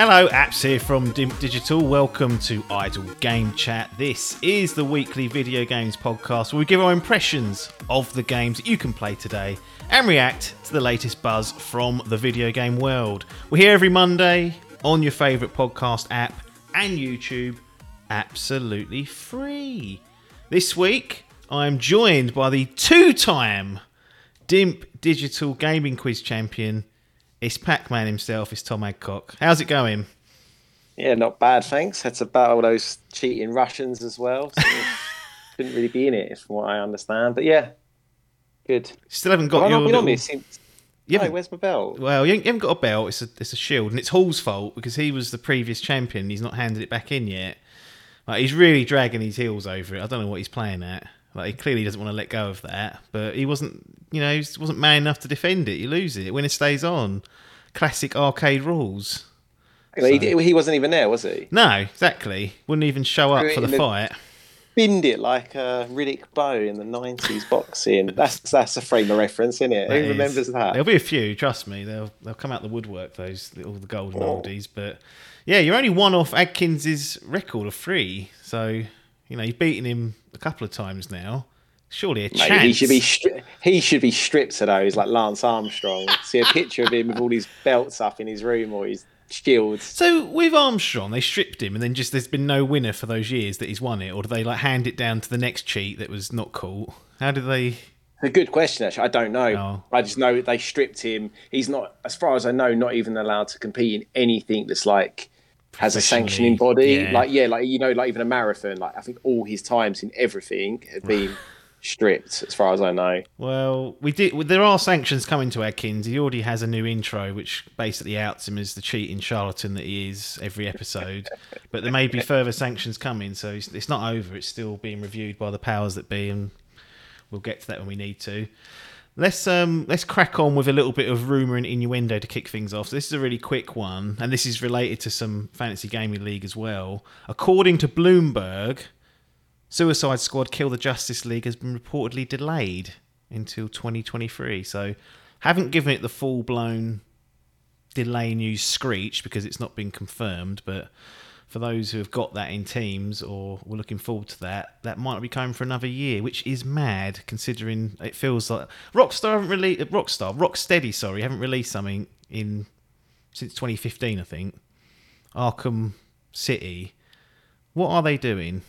Hello, Apps here from Dimp Digital. Welcome to Idle Game Chat. This is the weekly video games podcast where we give our impressions of the games that you can play today and react to the latest buzz from the video game world. We're here every Monday on your favourite podcast app and YouTube, absolutely free. This week, I'm joined by the two-time Dimp Digital Gaming Quiz champion, it's Pac-Man himself, it's Tom Adcock. How's it going? Yeah, not bad, thanks. Had to battle those cheating Russians as well. So couldn't really be in it, from what I understand. But yeah, good. Still haven't got your... No, where's my belt? Well, you haven't got a belt, it's a shield. And it's Hall's fault, because he was the previous champion and he's not handed it back in yet. Like, he's really dragging his heels over it. I don't know what he's playing at. Like, he clearly doesn't want to let go of that, but he wasn't, he wasn't man enough to defend it. You lose it. Winner stays on. Classic arcade rules. He wasn't even there, was he? No, exactly. Wouldn't even show up for the fight. Binned it like Riddick Bowe in the 90s boxing. That's a frame of reference, isn't it? Who remembers that? There'll be a few, trust me. They'll come out the woodwork, those all the golden oldies. But yeah, you're only one off Adkins's record of 3, so... you've beaten him a couple of times now. Surely a chance. He should be stripped of those, like Lance Armstrong. See a picture of him with all his belts up in his room or his shields. So with Armstrong, they stripped him, and then just there's been no winner for those years that he's won it, or do they hand it down to the next cheat that was not cool? How do they? A good question, actually. I don't know. Oh. I just know they stripped him. He's not, as far as I know, not even allowed to compete in anything that's like. Has a sanctioning body, even a marathon. Like, I think all his times in everything have been stripped, as far as I know. Well, there are sanctions coming to Adkins. He already has a new intro, which basically outs him as the cheating charlatan that he is every episode. But there may be further sanctions coming, so it's not over. It's still being reviewed by the powers that be, and we'll get to that when we need to. Let's crack on with a little bit of rumour and innuendo to kick things off. So this is a really quick one, and this is related to some Fantasy Gaming League as well. According to Bloomberg, Suicide Squad Kill the Justice League has been reportedly delayed until 2023. So haven't given it the full-blown delay news screech because it's not been confirmed, but for those who have got that in teams or were looking forward to that, that might not be coming for another year, which is mad considering it feels like Rocksteady haven't released something since 2015, I think. Arkham City. What are they doing?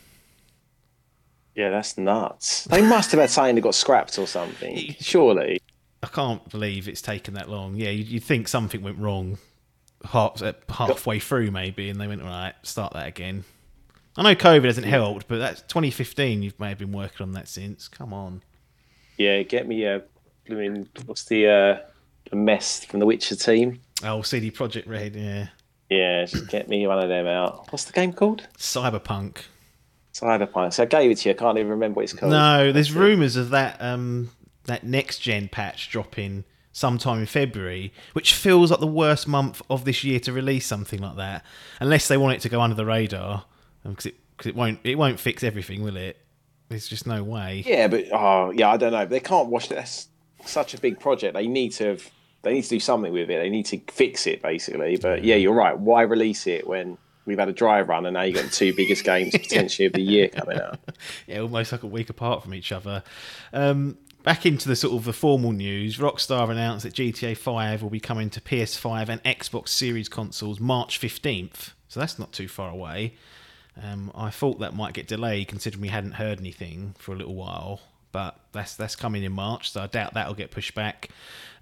Yeah, that's nuts. They must have had something that got scrapped or something, surely. I can't believe it's taken that long. Yeah, you'd think something went wrong. Halfway through maybe, and they went, all right, start that again. I know COVID hasn't helped, but that's 2015. You may have been working on that since. Come on. Yeah, get me what's the mess from the Witcher team? Oh, CD Projekt Red, yeah. Yeah, just get me one of them out. What's the game called? Cyberpunk. So I gave it to you. I can't even remember what it's called. No, there's rumours of that next-gen patch dropping sometime in February, which feels like the worst month of this year to release something like that, unless they want it to go under the radar, because it won't fix everything, will it? There's just no way. Yeah, but I don't know. They can't wash it. That's such a big project. They need to do something with it. They need to fix it, basically. But yeah, you're right. Why release it when we've had a dry run and now you've got the two biggest games potentially of the year coming out? Yeah, almost like a week apart from each other. Back into the sort of the formal news, Rockstar announced that GTA 5 will be coming to PS5 and Xbox Series consoles March 15th. So that's not too far away. I thought that might get delayed considering we hadn't heard anything for a little while. But that's coming in March, so I doubt that'll get pushed back.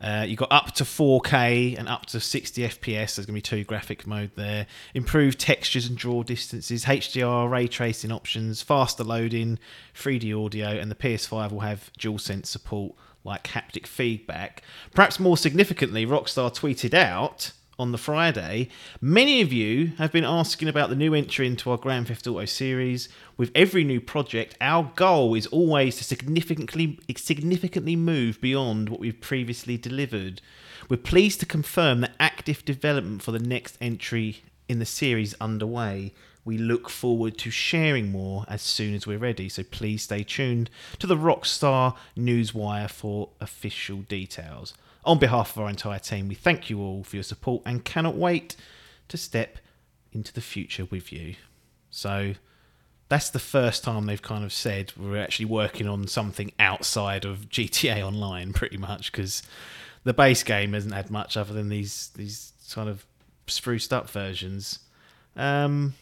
You've got up to 4K and up to 60 FPS. There's going to be 2 graphic mode there. Improved textures and draw distances, HDR, ray tracing options, faster loading, 3D audio, and the PS5 will have DualSense support like haptic feedback. Perhaps more significantly, Rockstar tweeted out on the Friday, many of you have been asking about the new entry into our Grand Theft Auto series. With every new project, our goal is always to significantly move beyond what we've previously delivered. We're pleased to confirm that active development for the next entry in the series underway. We look forward to sharing more as soon as we're ready, so please stay tuned to the Rockstar Newswire for official details. On behalf of our entire team, we thank you all for your support and cannot wait to step into the future with you. So that's the first time they've kind of said we're actually working on something outside of GTA Online, pretty much, because the base game hasn't had much other than these kind of spruced up versions. I don't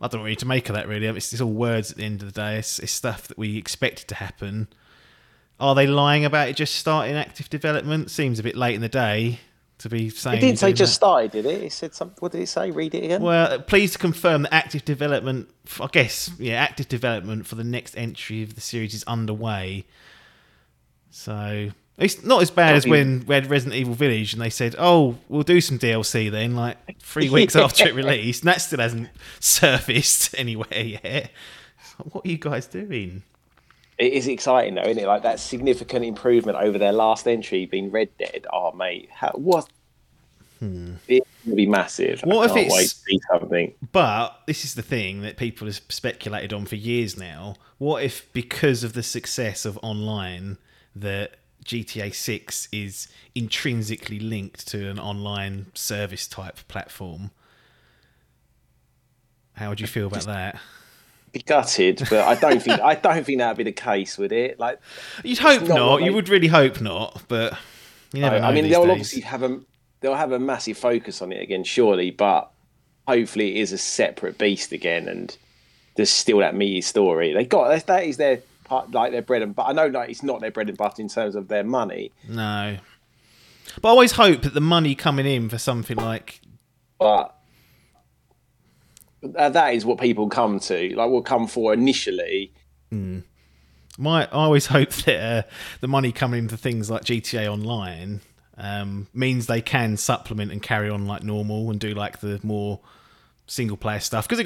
know what to make of that, really. It's all words at the end of the day. It's stuff that we expected to happen. Are they lying about it just starting active development? Seems a bit late in the day to be saying... It didn't say just started, did it? It said something... What did it say? Read it again. Well, please to confirm that active development... I guess, yeah, active development for the next entry of the series is underway. So... It's not as bad as when we had Resident Evil Village and they said, oh, we'll do some DLC then, like 3 weeks after it released. And that still hasn't surfaced anywhere yet. What are you guys doing? It is exciting though, isn't it? Like that significant improvement over their last entry being Red Dead. Oh, mate. What? It's going to be massive. What if it's... something? But this is the thing that people have speculated on for years now. What if because of the success of online that... GTA 6 is intrinsically linked to an online service type platform. How would you feel about that? Be gutted, but I don't think that'd be the case, would it? Like, you'd hope not. You would really hope not, but you never know. I mean, they'll obviously have a massive focus on it again, surely, but hopefully it is a separate beast again, and there's still that meaty story. That is their. Like their bread and butter. I know, like, it's not their bread and butter in terms of their money. No, but I always hope that the money coming in for something like, but that is what people come to. Like, will come for initially. I always hope that the money coming in for things like GTA Online means they can supplement and carry on like normal and do like the more single player stuff, because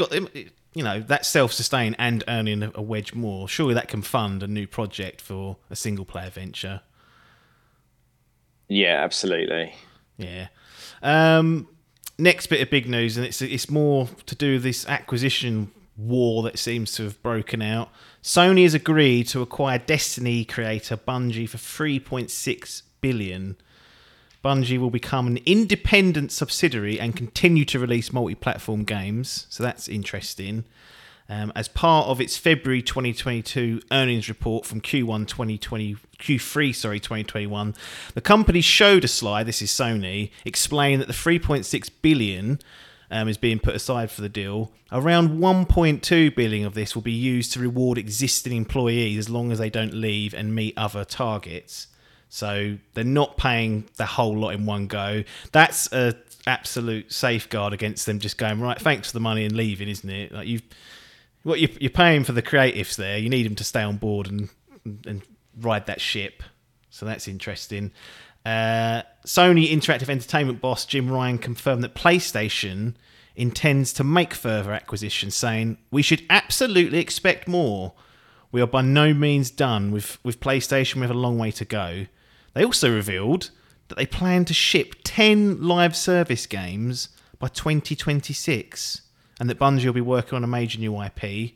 that's self-sustain and earning a wedge more. Surely that can fund a new project for a single-player venture. Yeah, absolutely. Yeah. Next bit of big news, and it's more to do with this acquisition war that seems to have broken out. Sony has agreed to acquire Destiny creator Bungie for $3.6 billion. Bungie will become an independent subsidiary and continue to release multi-platform games, so that's interesting. As part of its February 2022 earnings report from Q3 2021, the company showed a slide, this is Sony, explained that the $3.6 billion is being put aside for the deal. Around $1.2 billion of this will be used to reward existing employees as long as they don't leave and meet other targets. So they're not paying the whole lot in one go. That's an absolute safeguard against them just going, right, thanks for the money and leaving, isn't it? Like, you're paying for the creatives there. You need them to stay on board and ride that ship. So that's interesting. Sony Interactive Entertainment boss Jim Ryan confirmed that PlayStation intends to make further acquisitions, saying, we should absolutely expect more. We are by no means done with PlayStation. We have a long way to go. They also revealed that they plan to ship 10 live service games by 2026 and that Bungie will be working on a major new IP.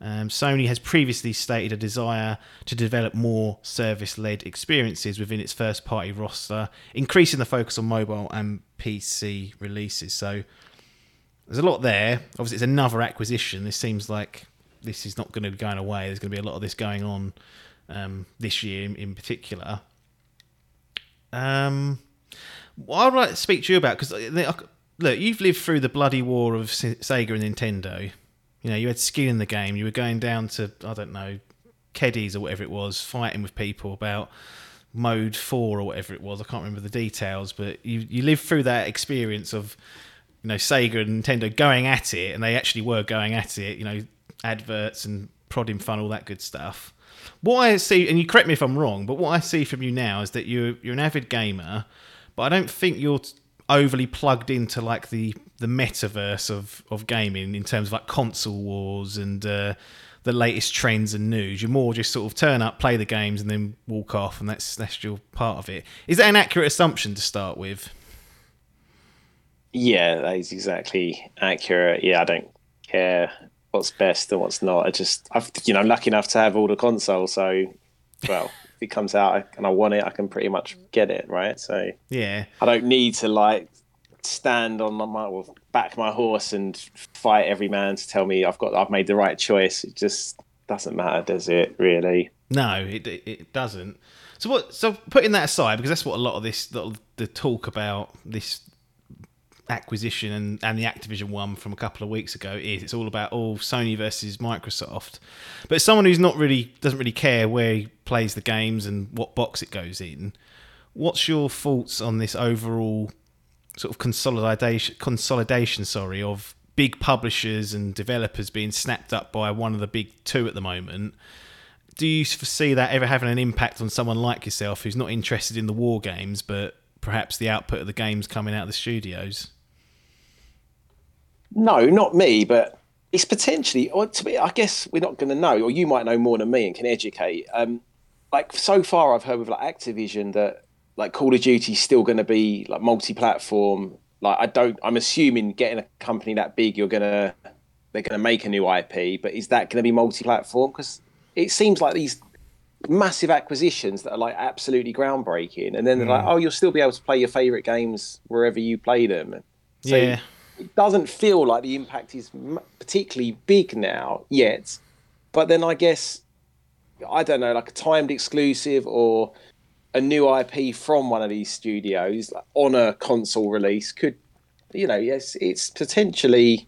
Sony has previously stated a desire to develop more service-led experiences within its first-party roster, increasing the focus on mobile and PC releases. So there's a lot there. Obviously, it's another acquisition. This seems like... This is not going to be going away. There's going to be a lot of this going on this year in particular. What I'd like to speak to you about, because look, you've lived through the bloody war of Sega and Nintendo. You know, you had skin in the game. You were going down to, I don't know, Keddies or whatever it was, fighting with people about Mode 4 or whatever it was. I can't remember the details, but you lived through that experience of, you know, Sega and Nintendo going at it, and they actually were going at it, you know, adverts and prodding fun, all that good stuff. What I see, and you correct me if I'm wrong, but what I see from you now is that you're an avid gamer, but I don't think you're overly plugged into like the metaverse of gaming in terms of like console wars and the latest trends and news. You're more just sort of turn up, play the games, and then walk off, and that's your part of it. Is that an accurate assumption to start with? Yeah, that is exactly accurate. Yeah, I don't care what's best and what's not. I'm lucky enough to have all the consoles, so well, if it comes out and I want it, I can pretty much get it, right? So yeah, I don't need to like stand on back my horse and fight every man to tell me I've made the right choice. It just doesn't matter, does it? Really? No, it doesn't. So what? So putting that aside, because that's what a lot of the talk about this acquisition and the Activision one from a couple of weeks ago is. It's all about Sony versus Microsoft. But someone who's doesn't really care where he plays the games and what box it goes in. What's your thoughts on this overall sort of consolidation of big publishers and developers being snapped up by one of the big two at the moment? Do you foresee that ever having an impact on someone like yourself who's not interested in the war games, but perhaps the output of the games coming out of the studios? No, not me, but it's potentially, or to be, I guess we're not going to know, or you might know more than me and can educate. Like so far I've heard with like Activision that like Call of Duty is still going to be like multi-platform. Like I'm assuming getting a company that big, they're going to make a new IP, but is that going to be multi-platform? Because it seems like these massive acquisitions that are like absolutely groundbreaking, and then they're like, you'll still be able to play your favorite games wherever you play them. So yeah, it doesn't feel like the impact is particularly big now yet, but then I guess, I don't know, like a timed exclusive or a new IP from one of these studios on a console release could, yes, it's potentially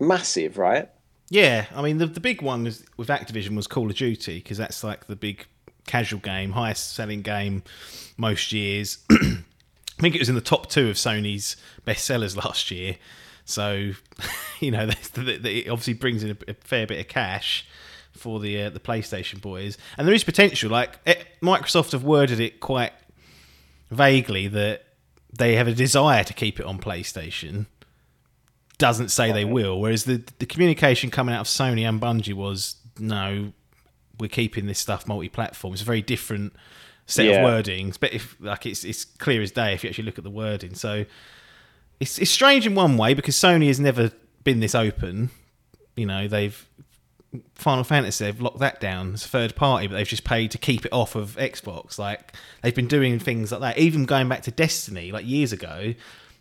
massive, right? Yeah, I mean, the big one with Activision was Call of Duty, because that's like the big casual game, highest selling game most years. I think it was in the top 2 of Sony's bestsellers last year. So, it obviously brings in a fair bit of cash for the PlayStation boys. And there is potential. Like Microsoft have worded it quite vaguely that they have a desire to keep it on PlayStation. Doesn't say they will, whereas the communication coming out of Sony and Bungie was, no, we're keeping this stuff multi-platform. It's a very different set of wordings, but it's clear as day if you actually look at the wording. So it's strange in one way, because Sony has never been this open. They've Final Fantasy, they've locked that down as a third party, but they've just paid to keep it off of Xbox. Like they've been doing things like that, even going back to Destiny, like years ago.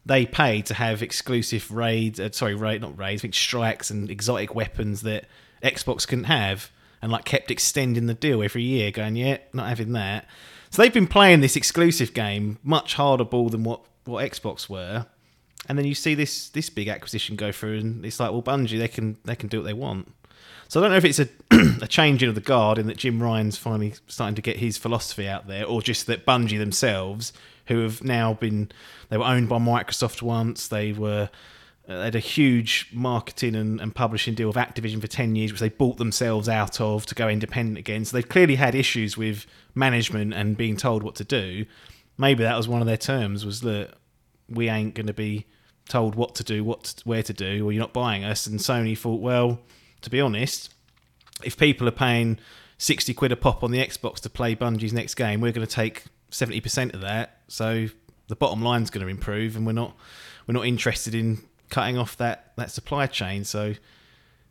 They paid to have exclusive strikes and exotic weapons that Xbox couldn't have, and like kept extending the deal every year, going, yeah, not having that. So they've been playing this exclusive game much harder ball than what Xbox were, and then you see this big acquisition go through, and it's like, well, Bungie, they can do what they want. So I don't know if it's a changing of the guard in that Jim Ryan's finally starting to get his philosophy out there, or just that Bungie themselves, who have now been, they were owned by Microsoft once, they had a huge marketing and publishing deal with Activision for 10 years, which they bought themselves out of to go independent again. So they've clearly had issues with management and being told what to do. Maybe that was one of their terms, was that we ain't going to be told what to do, where to do, or you're not buying us. And Sony thought, well, to be honest, if people are paying 60 quid a pop on the Xbox to play Bungie's next game, we're going to take 70% of that. So the bottom line's going to improve, and we're not interested in cutting off that supply chain. So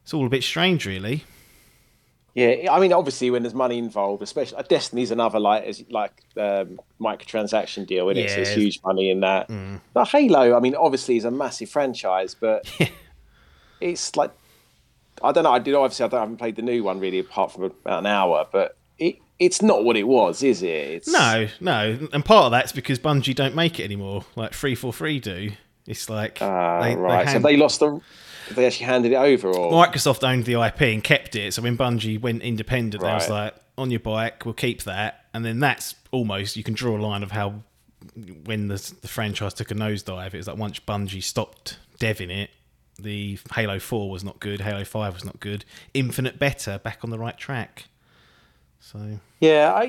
it's all a bit strange, really. Yeah, I mean, obviously when there's money involved, especially Destiny's another microtransaction deal, and it's huge money in that. But Halo, I mean, obviously is a massive franchise, but it's like, I don't know. I haven't played the new one really, apart from about an hour. But it's not what it was, is it? No. And part of that's because Bungie don't make it anymore. Like 343 do. It's like they actually handed it over, or Microsoft owned the IP and kept it. So when Bungie went independent, they was like, on your bike, we'll keep that. And then that's almost, you can draw a line of how when the franchise took a nosedive. It was like once Bungie stopped devving it, the Halo 4 was not good, Halo 5 was not good, Infinite better, back on the right track. So yeah, I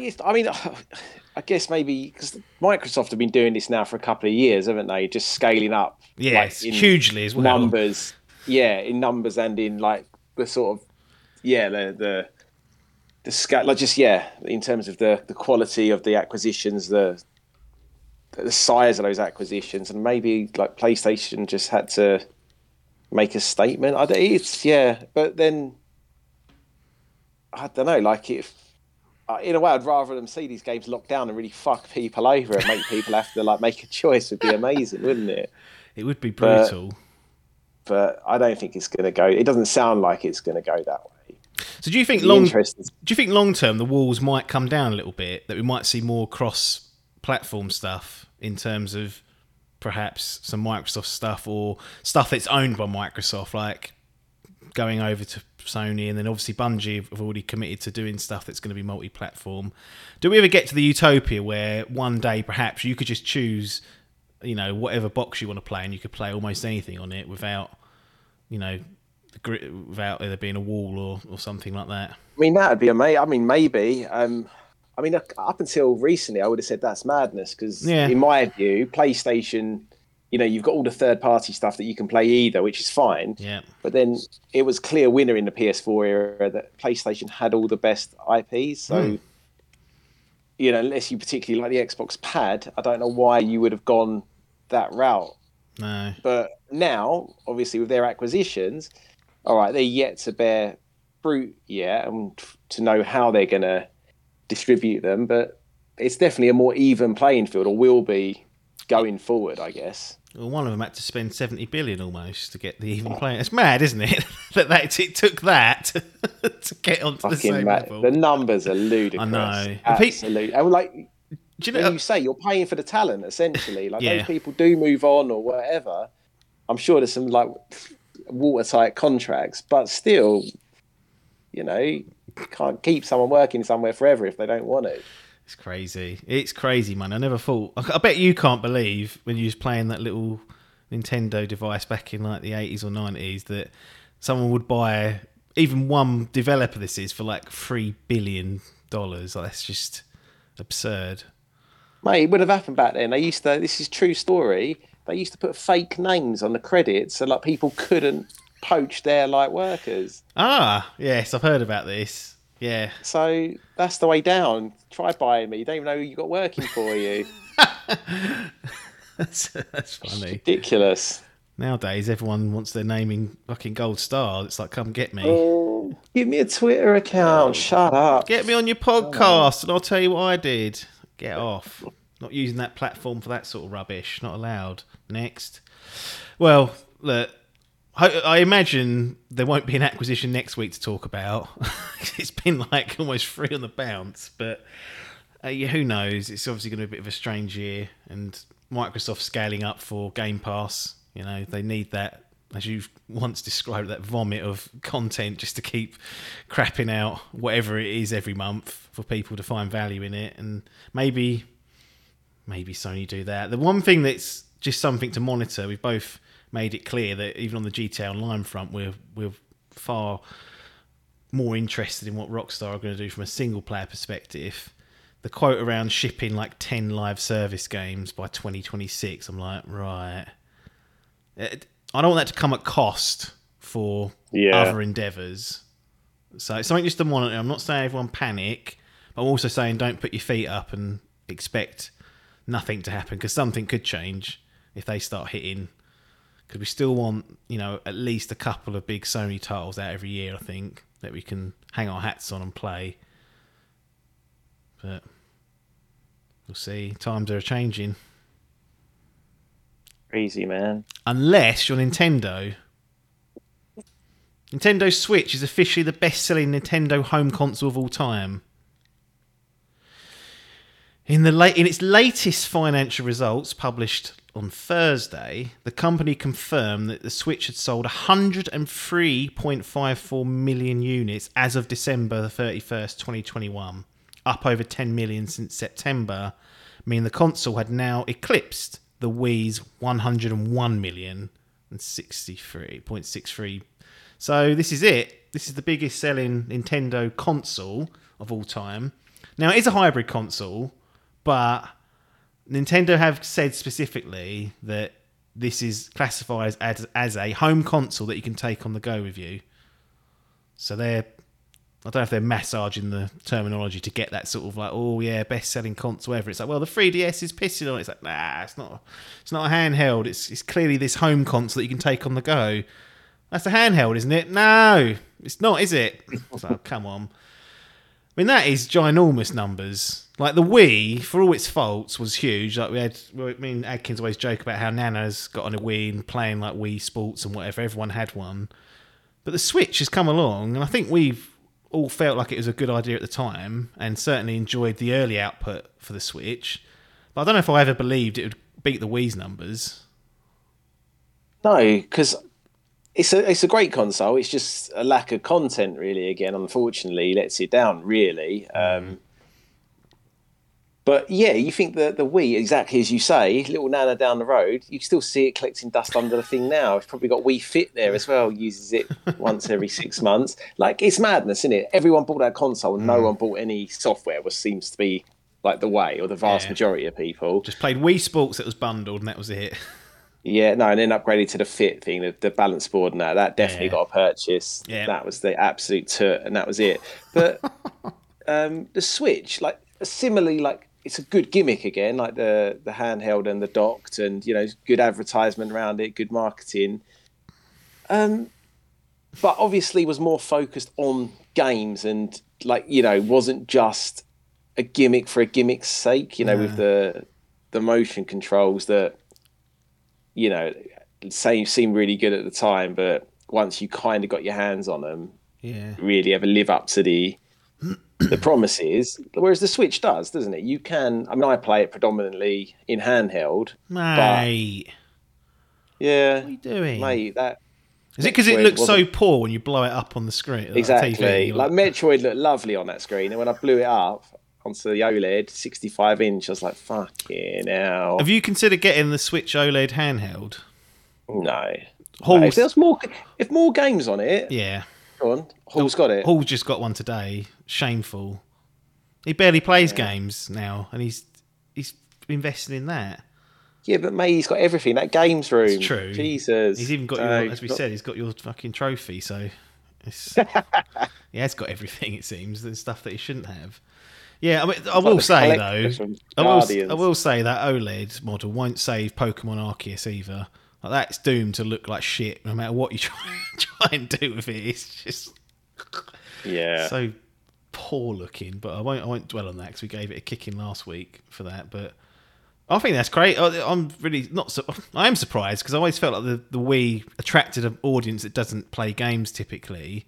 guess maybe because Microsoft have been doing this now for a couple of years, haven't they? Just scaling up, yes, like, hugely as well. Numbers, yeah, in numbers and in like the sort of the scale, like just in terms of the quality of the acquisitions, the size of those acquisitions, and maybe like PlayStation just had to make a statement. But then I don't know. Like if in a way, I'd rather them see these games locked down and really fuck people over and make people have to like make a choice. Would be amazing, wouldn't it? It would be brutal. But I don't think it's going to go. It doesn't sound like it's going to go that way. So do you think long term the walls might come down a little bit? That we might see more cross-platform stuff in terms of perhaps some Microsoft stuff or stuff that's owned by Microsoft, like going over to Sony, and then obviously Bungie have already committed to doing stuff that's going to be multi-platform. Do we ever get to the utopia where one day perhaps you could just choose, you know, whatever box you want to play, and you could play almost anything on it without, you know, without there being a wall or something like that? I mean, that would be amazing. I mean, maybe. I mean, up until recently, I would have said that's madness because, in my view, PlayStation, you know, you've got all the third-party stuff that you can play either, which is fine. Yeah. But then it was clear winner in the PS4 era that PlayStation had all the best IPs. So, you know, unless you particularly like the Xbox pad, I don't know why you would have gone that route. No. But now, obviously, with their acquisitions, all right, they're yet to bear fruit yet and to know how they're going to distribute them, but it's definitely a more even playing field, or will be going forward, I guess. Well, one of them had to spend 70 billion almost to get the even playing. It's mad, isn't it? It took that to get onto the same level. The numbers are ludicrous. I know. Absolutely. And like, do you know, you say you're paying for the talent, essentially. Like those people do move on or whatever. I'm sure there's some like watertight contracts, but still, you know, can't keep someone working somewhere forever if they don't want it. It's crazy. It's crazy, man. I never thought. I bet you can't believe when you was playing that little Nintendo device back in like the 80s or 90s that someone would buy even one developer this is for like $3 billion. Like, that's just absurd. Mate, it would have happened back then. They used to. This is true story. They used to put fake names on the credits so like people couldn't poach their like workers. Ah, yes, I've heard about this. Yeah. So that's the way down. Try buying me. You don't even know who you got working for you. that's funny. It's ridiculous. Nowadays, everyone wants their name in fucking gold star. It's like, come get me. Oh, give me a Twitter account. Shut up. Get me on your podcast, and I'll tell you what I did. Get off. Not using that platform for that sort of rubbish. Not allowed. Next. Well, look. I imagine there won't be an acquisition next week to talk about. It's been like almost free on the bounce, but yeah, who knows? It's obviously going to be a bit of a strange year, and Microsoft scaling up for Game Pass. You know, they need that, as you've once described, that vomit of content just to keep crapping out whatever it is every month for people to find value in it. And maybe Sony do that. The one thing that's just something to monitor, we've both made it clear that even on the GTA Online front, we're far more interested in what Rockstar are going to do from a single-player perspective. The quote around shipping like 10 live service games by 2026, I'm like, right. I don't want that to come at cost for other endeavours. So it's something just to monitor. I'm not saying everyone panic, but I'm also saying don't put your feet up and expect nothing to happen, because something could change if they start hitting. Because we still want, you know, at least a couple of big Sony titles out every year, I think, that we can hang our hats on and play. But we'll see. Times are changing. Crazy, man. Unless you're Nintendo. Nintendo Switch is officially the best-selling Nintendo home console of all time. In its latest financial results, published on Thursday, the company confirmed that the Switch had sold 103.54 million units as of December 31st, 2021, up over 10 million since September, meaning the console had now eclipsed the Wii's 101 million and 63.63 So this is it. This is the biggest selling Nintendo console of all time. Now, it is a hybrid console, but Nintendo have said specifically that this is classified as a home console that you can take on the go with you. So they're, I don't know if they're massaging the terminology to get that sort of like, oh yeah, best-selling console ever. It's like, well, the 3DS is pissing on it. It's like, nah, it's not a handheld. It's clearly this home console that you can take on the go. That's a handheld, isn't it? No, it's not, is it? So come on. I mean, that is ginormous numbers. Like the Wii, for all its faults, was huge. Like I mean, Adkins always joke about how Nana's got on a Wii and playing like Wii Sports and whatever. Everyone had one. But the Switch has come along, and I think we've all felt like it was a good idea at the time and certainly enjoyed the early output for the Switch. But I don't know if I ever believed it would beat the Wii's numbers. No, because it's a great console. It's just a lack of content, really, again, unfortunately, lets it down, really. But yeah, you think that the Wii, exactly as you say, little Nana down the road, you can still see it collecting dust under the thing now. It's probably got Wii Fit there as well, uses it once every 6 months. Like, it's madness, isn't it? Everyone bought that console, no one bought any software, which seems to be like the way, or the vast majority of people. Just played Wii Sports that was bundled, and that was it. Yeah, no, and then upgraded to the Fit thing, the balance board and that. That definitely got a purchase. Yeah. That was the absolute toot, and that was it. But the Switch, like, similarly, like, it's a good gimmick again, like the handheld and the docked, and you know, good advertisement around it, good marketing. But obviously was more focused on games and like, you know, wasn't just a gimmick for a gimmick's sake, you know, with the motion controls that, you know, seemed really good at the time, but once you kind of got your hands on them, really ever live up to the promise is, whereas the Switch does, doesn't it? You can, I mean, I play it predominantly in handheld. Mate. But, yeah. What are you doing? Mate, that... Is it because it looks so poor when you blow it up on the screen? Exactly. TV, like Metroid looked lovely on that screen, and when I blew it up onto the OLED, 65 inch, I was like, fucking hell. Have you considered getting the Switch OLED handheld? No. Hall's... If there's more, if more games on it... Yeah. Go on. Hall's got it. Hall's just got one today. Shameful. He barely plays games now, and he's invested in that. Yeah, but mate, he's got everything. That games room. It's true. Jesus. He's even got your, as we said, he's got your fucking trophy, so it's, he has got everything, it seems, the stuff that he shouldn't have. Yeah, I mean, I will say, though, I will say that OLED model won't save Pokemon Arceus either. Like, that's doomed to look like shit no matter what you try and do with it. It's just so poor looking. But I won't dwell on that because we gave it a kicking last week for that. But I think that's great. I'm really not. I am surprised because I always felt like the Wii attracted an audience that doesn't play games typically.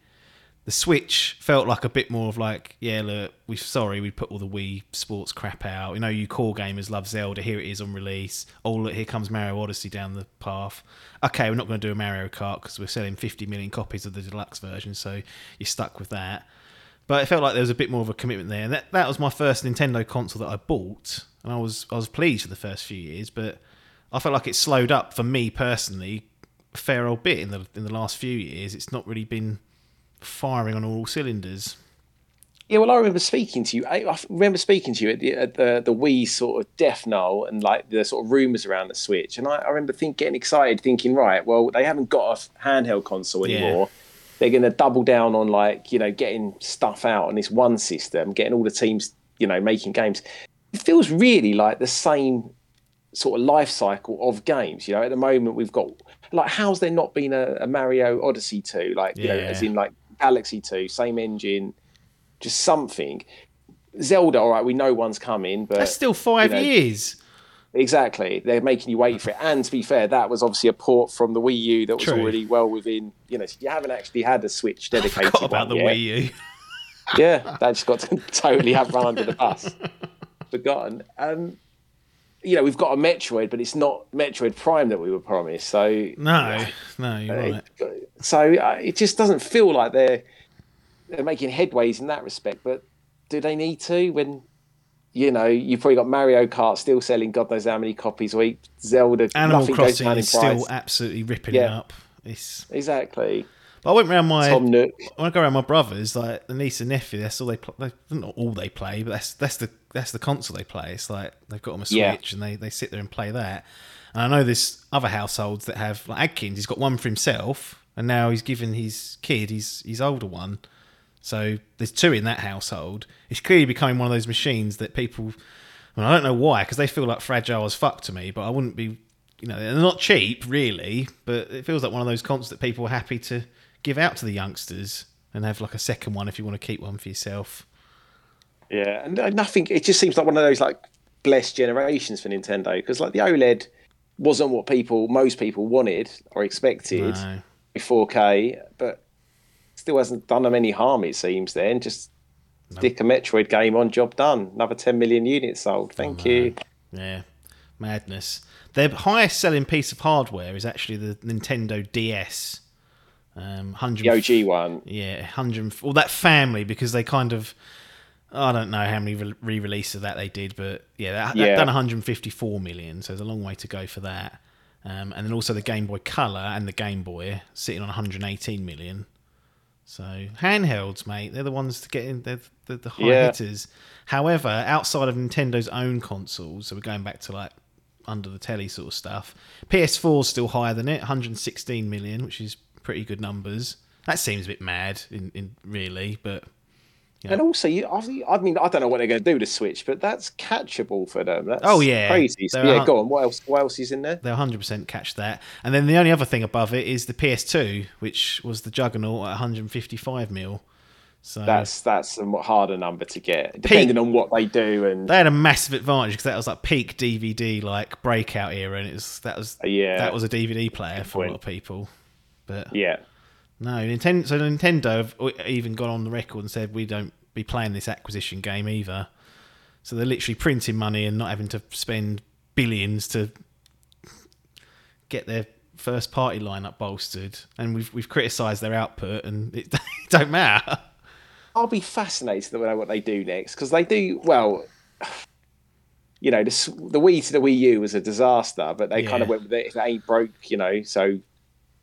The Switch felt like a bit more of like, yeah, look, we put all the Wii Sports crap out. You know, you core gamers love Zelda. Here it is on release. Oh, look, here comes Mario Odyssey down the path. Okay, we're not going to do a Mario Kart because we're selling 50 million copies of the deluxe version, so you're stuck with that. But it felt like there was a bit more of a commitment there. And that was my first Nintendo console that I bought, and I was pleased for the first few years, but I felt like it slowed up for me personally a fair old bit in the last few years. It's not really been firing on all cylinders. Yeah, well, I remember speaking to you. I remember speaking to you at the Wii sort of death knell and like the sort of rumours around the Switch. And I remember getting excited, thinking, right, well, they haven't got a handheld console anymore. Yeah. They're going to double down on like, you know, getting stuff out on this one system, getting all the teams, you know, making games. It feels really like the same sort of life cycle of games. You know, at the moment we've got like, how's there not been a Mario Odyssey 2? Like, you know, as in like Galaxy 2, same engine, just something. Zelda, all right, we know one's coming, but that's still 5 years. Exactly, they're making you wait for it. And to be fair, that was obviously a port from the Wii U that was already well within. You know, so you haven't actually had a Switch dedicated. I forgot about the Wii U. Yeah, they just got to totally have run under the bus. Forgotten. You know, we've got a Metroid, but it's not Metroid Prime that we were promised. So no, you're right. So it just doesn't feel like they're making headways in that respect. But do they need to? When you know, you've probably got Mario Kart still selling God knows how many copies a week. Zelda, Animal Crossing is still absolutely ripping it up. It's... Exactly. But I went round my when I go around my brothers, like the niece and nephew, that's all they play. Not all they play, but that's the console they play. It's like they've got them a Switch and they sit there and play that. And I know there's other households that have, like Adkins, he's got one for himself, and now he's given his kid his older one. So there's two in that household. It's clearly becoming one of those machines that people, I mean, I don't know why, because they feel like fragile as fuck to me, but I wouldn't be, they're not cheap really, but it feels like one of those consoles that people are happy to give out to the youngsters and have like a second one if you want to keep one for yourself. Yeah, and nothing, it just seems like one of those like blessed generations for Nintendo, because like the OLED wasn't what most people wanted or expected with 4K, but still hasn't done them any harm, it seems. Then just stick a Metroid game on, job done, another 10 million units sold, thank you. Yeah, madness. Their highest selling piece of hardware is actually the Nintendo DS, the OG one, or that family, because they kind of, I don't know how many re-releases of that they did, but that done 154 million, so there's a long way to go for that. And then also the Game Boy Color and the Game Boy sitting on 118 million. So handhelds, mate, they're the ones to get in, the high hitters. However, outside of Nintendo's own consoles, so we're going back to like under the telly sort of stuff, PS4's still higher than it, 116 million, which is pretty good numbers. That seems a bit mad, in really, but... Yeah. And also, I don't know what they're going to do to Switch, but that's catchable for them. That's crazy. So go on. What else is in there? They'll 100% catch that. And then the only other thing above it is the PS2, which was the juggernaut at 155 mil. So that's a harder number to get, depending on what they do. And they had a massive advantage because that was like peak DVD, like breakout era, and that was a DVD player for a lot of people. But no, Nintendo. So Nintendo have even gone on the record and said we don't be playing this acquisition game either. So they're literally printing money and not having to spend billions to get their first party lineup bolstered. And we've criticised their output, and it don't matter. I'll be fascinated to know what they do next, because they do well. The Wii to the Wii U was a disaster, but they kind of went with it. If it ain't broke, so.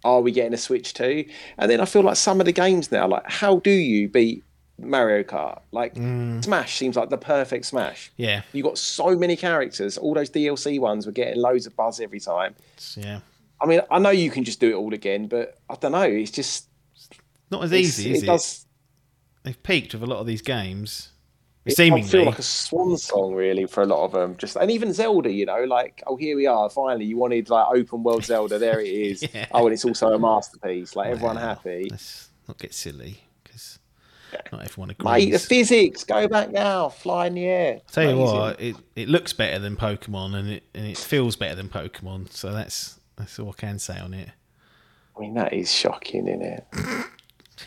Are we getting a Switch too? And then I feel like some of the games now, like how do you beat Mario Kart? Like Smash seems like the perfect Smash. Yeah. You got so many characters. All those DLC ones were getting loads of buzz every time. Yeah. I mean, I know you can just do it all again, but I don't know. It's just not as easy, is it? They've peaked with a lot of these games. Seemingly. I feel like a swan song, really, for a lot of them. And even Zelda, like, oh, here we are, finally. You wanted, like, open world Zelda, there it is. Yeah. Oh, and it's also a masterpiece. Like, everyone happy. Let's not get silly, because not everyone agrees. Mate, the physics, go back now, fly in the air. I'll tell you what, it looks better than Pokemon, and it feels better than Pokemon, so that's all I can say on it. I mean, that is shocking, isn't it?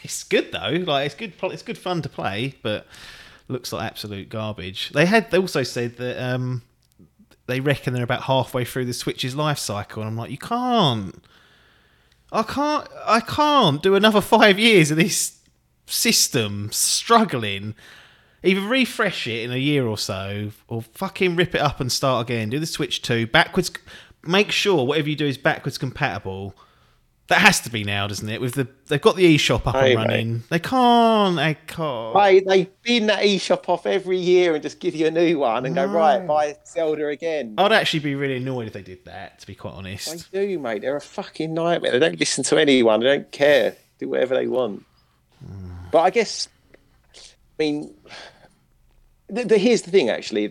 It's good, though. Like, it's good fun to play, but... looks like absolute garbage. They also said that they reckon they're about halfway through the Switch's life cycle, and I'm like, I can't do another 5 years of this system struggling. Either refresh it in a year or so, or fucking rip it up and start again. Do the Switch 2 backwards. Make sure whatever you do is backwards compatible. That has to be now, doesn't it? They've got the eShop up and running. Mate. They can't. Mate, they bin that eShop off every year and just give you a new one and go, right, buy Zelda again. I'd actually be really annoyed if they did that, to be quite honest. They do, mate. They're a fucking nightmare. They don't listen to anyone. They don't care. Do whatever they want. But I guess, here's the thing, actually.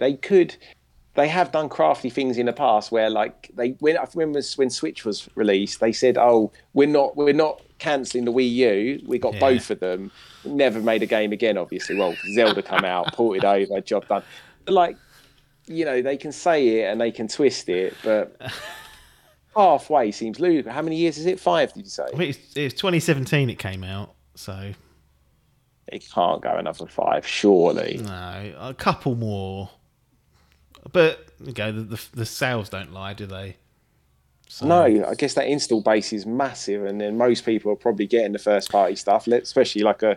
They have done crafty things in the past where, like, when Switch was released, they said, "Oh, we're not cancelling the Wii U. We got both of them. Never made a game again, obviously. Well, Zelda come out, ported over, job done." But like, they can say it and they can twist it, but halfway seems ludicrous. How many years is it? 5? Did you say? I mean, it's 2017 it came out, so it can't go another 5, surely. No, a couple more. But the sales don't lie, do they? So. No, I guess that install base is massive, and then most people are probably getting the first party stuff, especially like I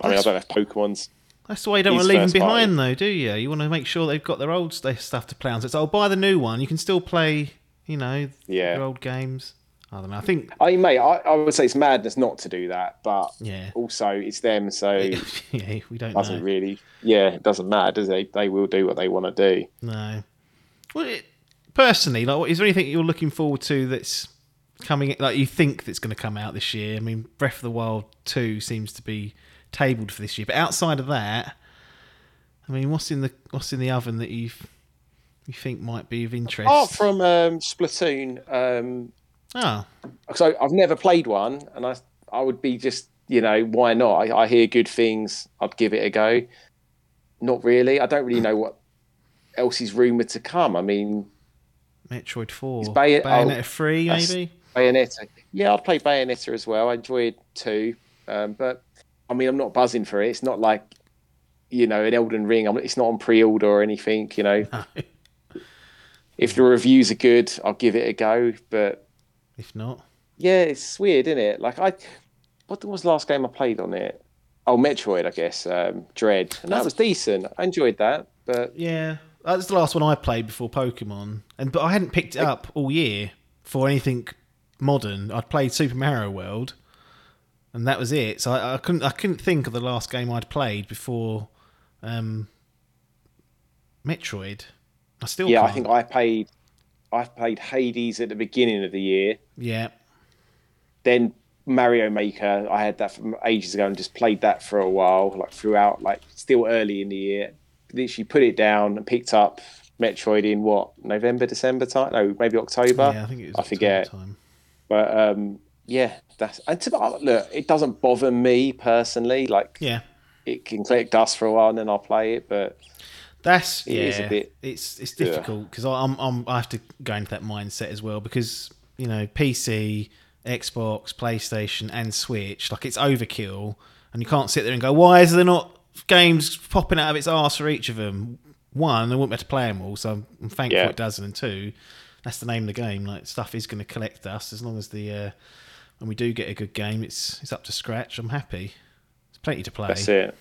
don't know if Pokemon's. That's why you don't want to leave them behind, though, do you? You want to make sure they've got their old stuff to play on. So it's buy the new one. You can still play, your old games. I don't know. I think. I would say it's madness not to do that, but also it's them, so we don't know. Doesn't really. Yeah, it doesn't matter, does it? They will do what they want to do. No. Well, personally, is there anything you're looking forward to that's coming? Like you think that's going to come out this year? I mean, Breath of the Wild 2 seems to be tabled for this year, but outside of that, I mean, what's in the oven that you think might be of interest? Apart from Splatoon. So I've never played one, and I would be just, why not? I hear good things. I'd give it a go. Not really. I don't really know what else is rumoured to come. I mean, Metroid 4, Bayonetta 3, maybe? Bayonetta. Yeah, I'd play Bayonetta as well. I enjoyed 2. But, I mean, I'm not buzzing for it. It's not like, an Elden Ring. It's not on pre-order or anything, No. If the reviews are good, I'll give it a go, but... If not... Yeah, it's weird, isn't it? Like, what was the last game I played on it? Oh, Metroid, I guess. Dread. And that was decent. I enjoyed that, but... Yeah, that was the last one I played before Pokemon. But I hadn't picked it up all year for anything modern. I'd played Super Mario World, and that was it. So I couldn't think of the last game I'd played before Metroid. I still can't. I think I played Hades at the beginning of the year. Yeah. Then Mario Maker, I had that from ages ago and just played that for a while, still early in the year. Literally put it down and picked up Metroid in November, December time? No, maybe October. Yeah, I think it was October time. But look, it doesn't bother me personally. It can collect dust for a while and then I'll play it, but it's difficult because I have to go into that mindset as well because PC, Xbox, PlayStation, and Switch, it's overkill, and you can't sit there and go, why is there not games popping out of its arse for each of them? One, I wouldn't be able to play them all, so I'm thankful it doesn't. And two, that's the name of the game. Stuff is going to collect dust as long as when we do get a good game, it's up to scratch. I'm happy. There's plenty to play. That's it.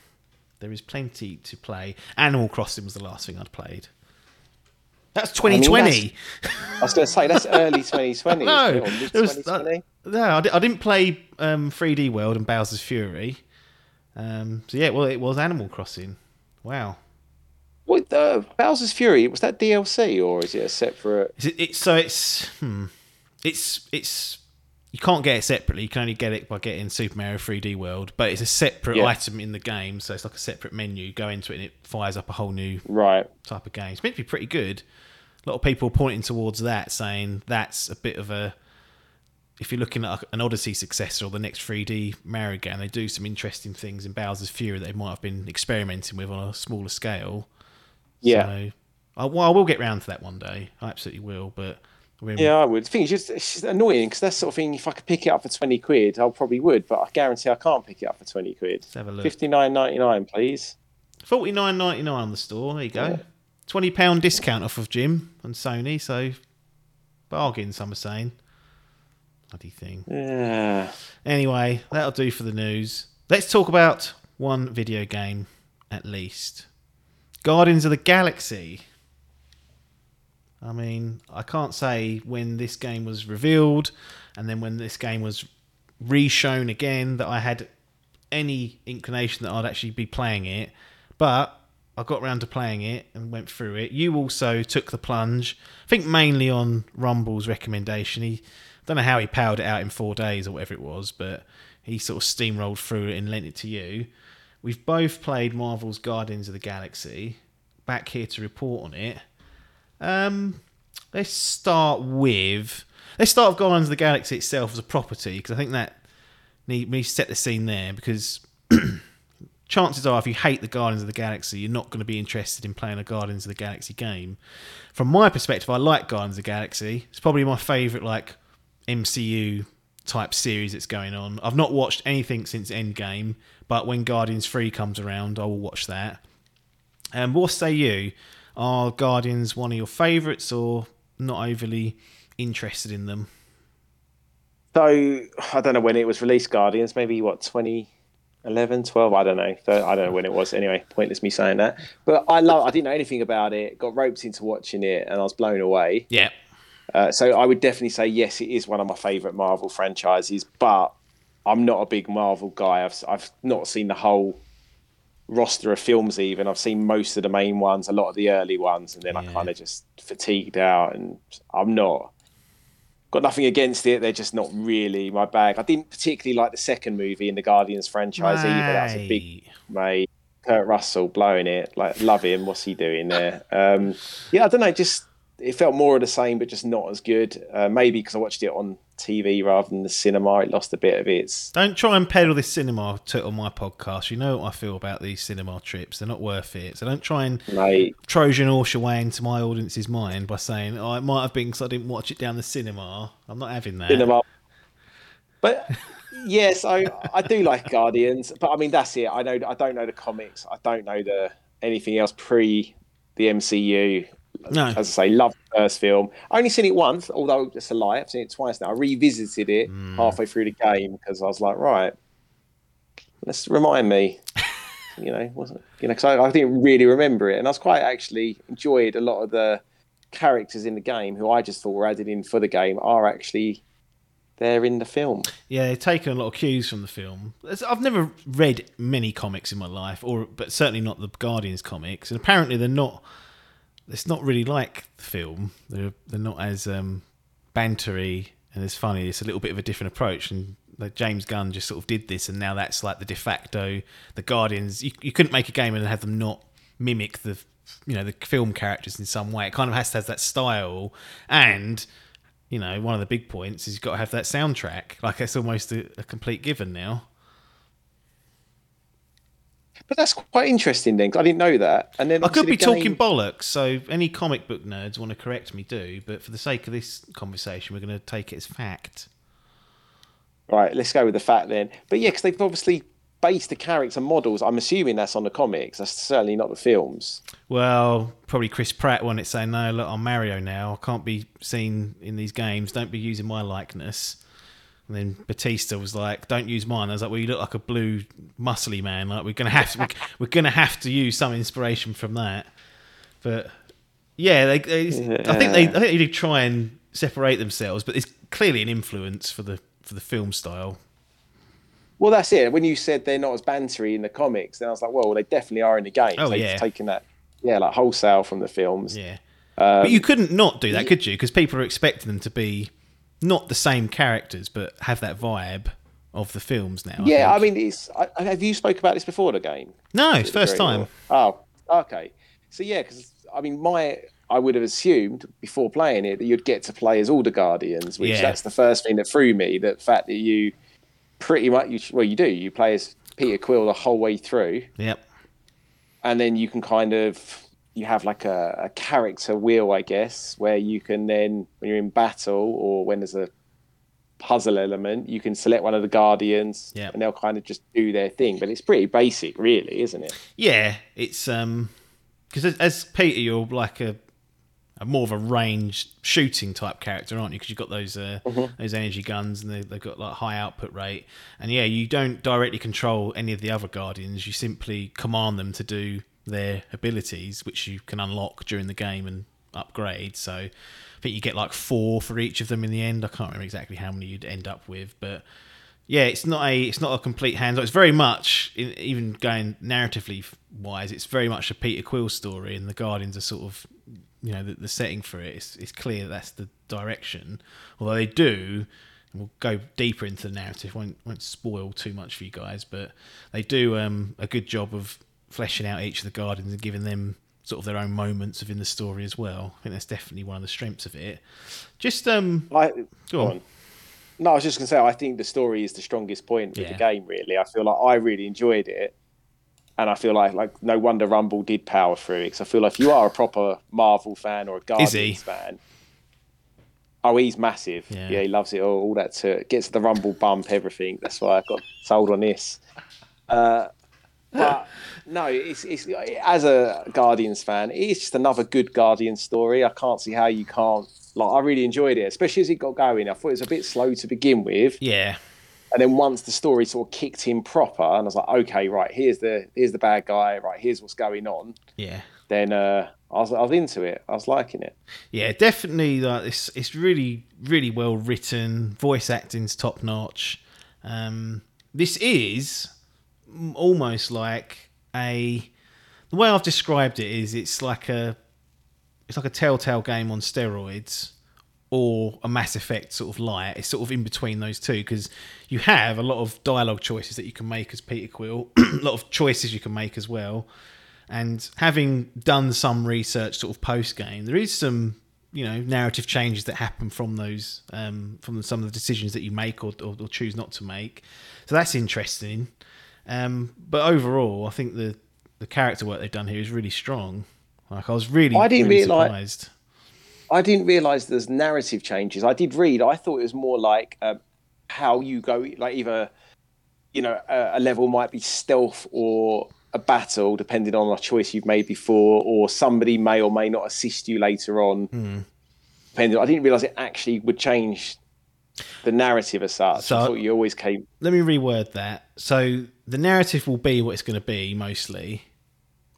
There is plenty to play. Animal Crossing was the last thing I'd played. That's 2020. I was going to say, that's early 2020. No, I didn't play 3D World and Bowser's Fury. It was Animal Crossing. Wow. What, Bowser's Fury, was that DLC or is it a separate... You can't get it separately. You can only get it by getting Super Mario 3D World, but it's a separate item in the game, so it's a separate menu. You go into it and it fires up a whole new type of game. It's meant to be pretty good. A lot of people are pointing towards that, saying that's a bit of a... If you're looking at an Odyssey successor or the next 3D Mario game, they do some interesting things in Bowser's Fury that they might have been experimenting with on a smaller scale. Yeah. So, I will get round to that one day. I absolutely will, but... I would. The thing is, it's just annoying because that's the sort of thing, if I could pick it up for £20, I probably would, but I guarantee I can't pick it up for £20. Let's have a look. £59.99, please. £49.99 on the store. There you go. Yeah. £20 discount off of Jim and Sony, so bargain, some are saying. Bloody thing. Yeah. Anyway, that'll do for the news. Let's talk about one video game, at least. Guardians of the Galaxy. I mean, I can't say when this game was revealed and then when this game was re-shown again that I had any inclination that I'd actually be playing it. But I got around to playing it and went through it. You also took the plunge, I think mainly on Rumble's recommendation. I don't know how he powered it out in 4 days or whatever it was, but he sort of steamrolled through it and lent it to you. We've both played Marvel's Guardians of the Galaxy. Back here to report on it. Let's start with Guardians of the Galaxy itself as a property, because I think that we set the scene there, because chances are if you hate the Guardians of the Galaxy, you're not going to be interested in playing a Guardians of the Galaxy game. From my perspective, I like Guardians of the Galaxy. It's probably my favourite MCU type series that's going on. I've not watched anything since Endgame, but when Guardians 3 comes around, I will watch that. What say you? Are Guardians one of your favourites or not overly interested in them? So, I don't know when it was released, Guardians. Maybe, 2011, 12? I don't know. I don't know when it was. Anyway, pointless me saying that. But I didn't know anything about it. Got roped into watching it and I was blown away. Yeah. So I would definitely say, yes, it is one of my favourite Marvel franchises, but I'm not a big Marvel guy. I've not seen the whole roster of films even. I've seen most of the main ones, a lot of the early ones, and then I kind of just fatigued out, and I'm not... Got nothing against it. They're just not really my bag. I didn't particularly like the second movie in the Guardians franchise either. That was a big mate. Kurt Russell blowing it. Like, love him. What's he doing there? Yeah, I don't know. Just it felt more of the same, but just not as good. Maybe because I watched it on TV rather than the cinema, it lost a bit of its. Don't try and peddle this cinema on my podcast. You know what I feel about these cinema trips. They're not worth it. So don't try and Trojan horse your way into my audience's mind by saying, oh, it might have been because I didn't watch it down the cinema. I'm not having that. Cinema. But yes, I do like Guardians. But I mean, that's it. I don't know the comics. I don't know the anything else pre the MCU. No. As I say, love the first film. I only seen it once, although it's a lie. I've seen it twice now. I revisited it halfway through the game because I was like, right, let's remind me. Because I didn't really remember it, and I was quite actually enjoyed a lot of the characters in the game who I just thought were added in for the game are actually there in the film. Yeah, they've taken a lot of cues from the film. I've never read many comics in my life, but certainly not the Guardians comics, and apparently they're not. It's not really like the film. They're not as bantery and as funny. It's a little bit of a different approach. And like James Gunn just sort of did this, and now that's like the de facto, the Guardians. You couldn't make a game and have them not mimic the, the film characters in some way. It kind of has to have that style. And one of the big points is you've got to have that soundtrack. Like it's almost a complete given now. But that's quite interesting then, because I didn't know that. And then I could be talking bollocks, so any comic book nerds want to correct me, do. But for the sake of this conversation, we're going to take it as fact. Right, let's go with the fact then. But yeah, because they've obviously based the character models. I'm assuming that's on the comics. That's certainly not the films. Well, probably Chris Pratt wanted to say, no, look, I'm Mario now. I can't be seen in these games. Don't be using my likeness. And then Batista was like, "Don't use mine." I was like, "Well, you look like a blue, muscly man. Like we're gonna have to use some inspiration from that." But yeah, I think they did try and separate themselves, but it's clearly an influence for the film style. Well, that's it. When you said they're not as bantery in the comics, then I was like, "Well, they definitely are in the games. Oh, they've taken that, like wholesale from the films." Yeah, but you couldn't not do that, could you? Because people are expecting them to be. Not the same characters, but have that vibe of the films now. Yeah, I mean, have you spoke about this before the game? No, it's first time. Oh, okay. So yeah, because I mean, I would have assumed before playing it that you'd get to play as all the Guardians, which that's the first thing that threw me. The fact that you pretty much, you play as Peter Quill the whole way through. Yep. And then you can you have like a character wheel, I guess, where you can then, when you're in battle or when there's a puzzle element, you can select one of the Guardians and they'll kind of just do their thing. But it's pretty basic, really, isn't it? Yeah, it's because as Peter, you're like a more of a ranged shooting type character, aren't you? Because you've got those energy guns and they've got like high output rate. And yeah, you don't directly control any of the other Guardians. You simply command them to do their abilities, which you can unlock during the game and upgrade. So I think you get like 4 for each of them in the end. I can't remember exactly how many you'd end up with, but yeah, it's not a complete hands-on. It's very much, even going narratively wise, it's very much a Peter Quill story, and the Guardians are sort of the setting for it. It's clear that's the direction. Although they do, and we'll go deeper into the narrative, won't spoil too much for you guys, but they do a good job of fleshing out each of the Guardians and giving them sort of their own moments within the story as well. I think that's definitely one of the strengths of it. Just go on. No, I was just going to say, I think the story is the strongest point of the game, really. I feel like I really enjoyed it, and I feel like no wonder Rumble did power through it, because I feel like if you are a proper Marvel fan or a Guardians fan... Oh, he's massive. Yeah, he loves it all that too. Gets the Rumble bump, everything. That's why I got sold on this. But no, it's as a Guardians fan, it's just another good Guardians story. I can't see how you can't. I really enjoyed it, especially as it got going. I thought it was a bit slow to begin with. Yeah. And then once the story sort of kicked in proper, and I was like, okay, right, here's the bad guy, right, here's what's going on. Yeah. Then I was into it. I was liking it. Yeah, definitely. Like it's really, really well written. Voice acting's top notch. This is almost like the way I've described it is it's like a Telltale game on steroids. Or a Mass Effect sort of light. It's sort of in between those two, because you have a lot of dialogue choices that you can make as Peter Quill, a lot of choices you can make as well. And having done some research sort of post-game, there is some, you know, narrative changes that happen from those, from some of the decisions that you make or choose not to make. So that's interesting. But overall, I think the character work they've done here is really strong. Like, I was really surprised. I didn't realise there's narrative changes. I did read. I thought it was more like how you go, like either, you know, a level might be stealth or a battle, depending on a choice you've made before, or somebody may or may not assist you later on. Mm. Depending, I didn't realise it actually would change the narrative as such. So I thought you always came. Let me reword that. So the narrative will be what it's going to be mostly,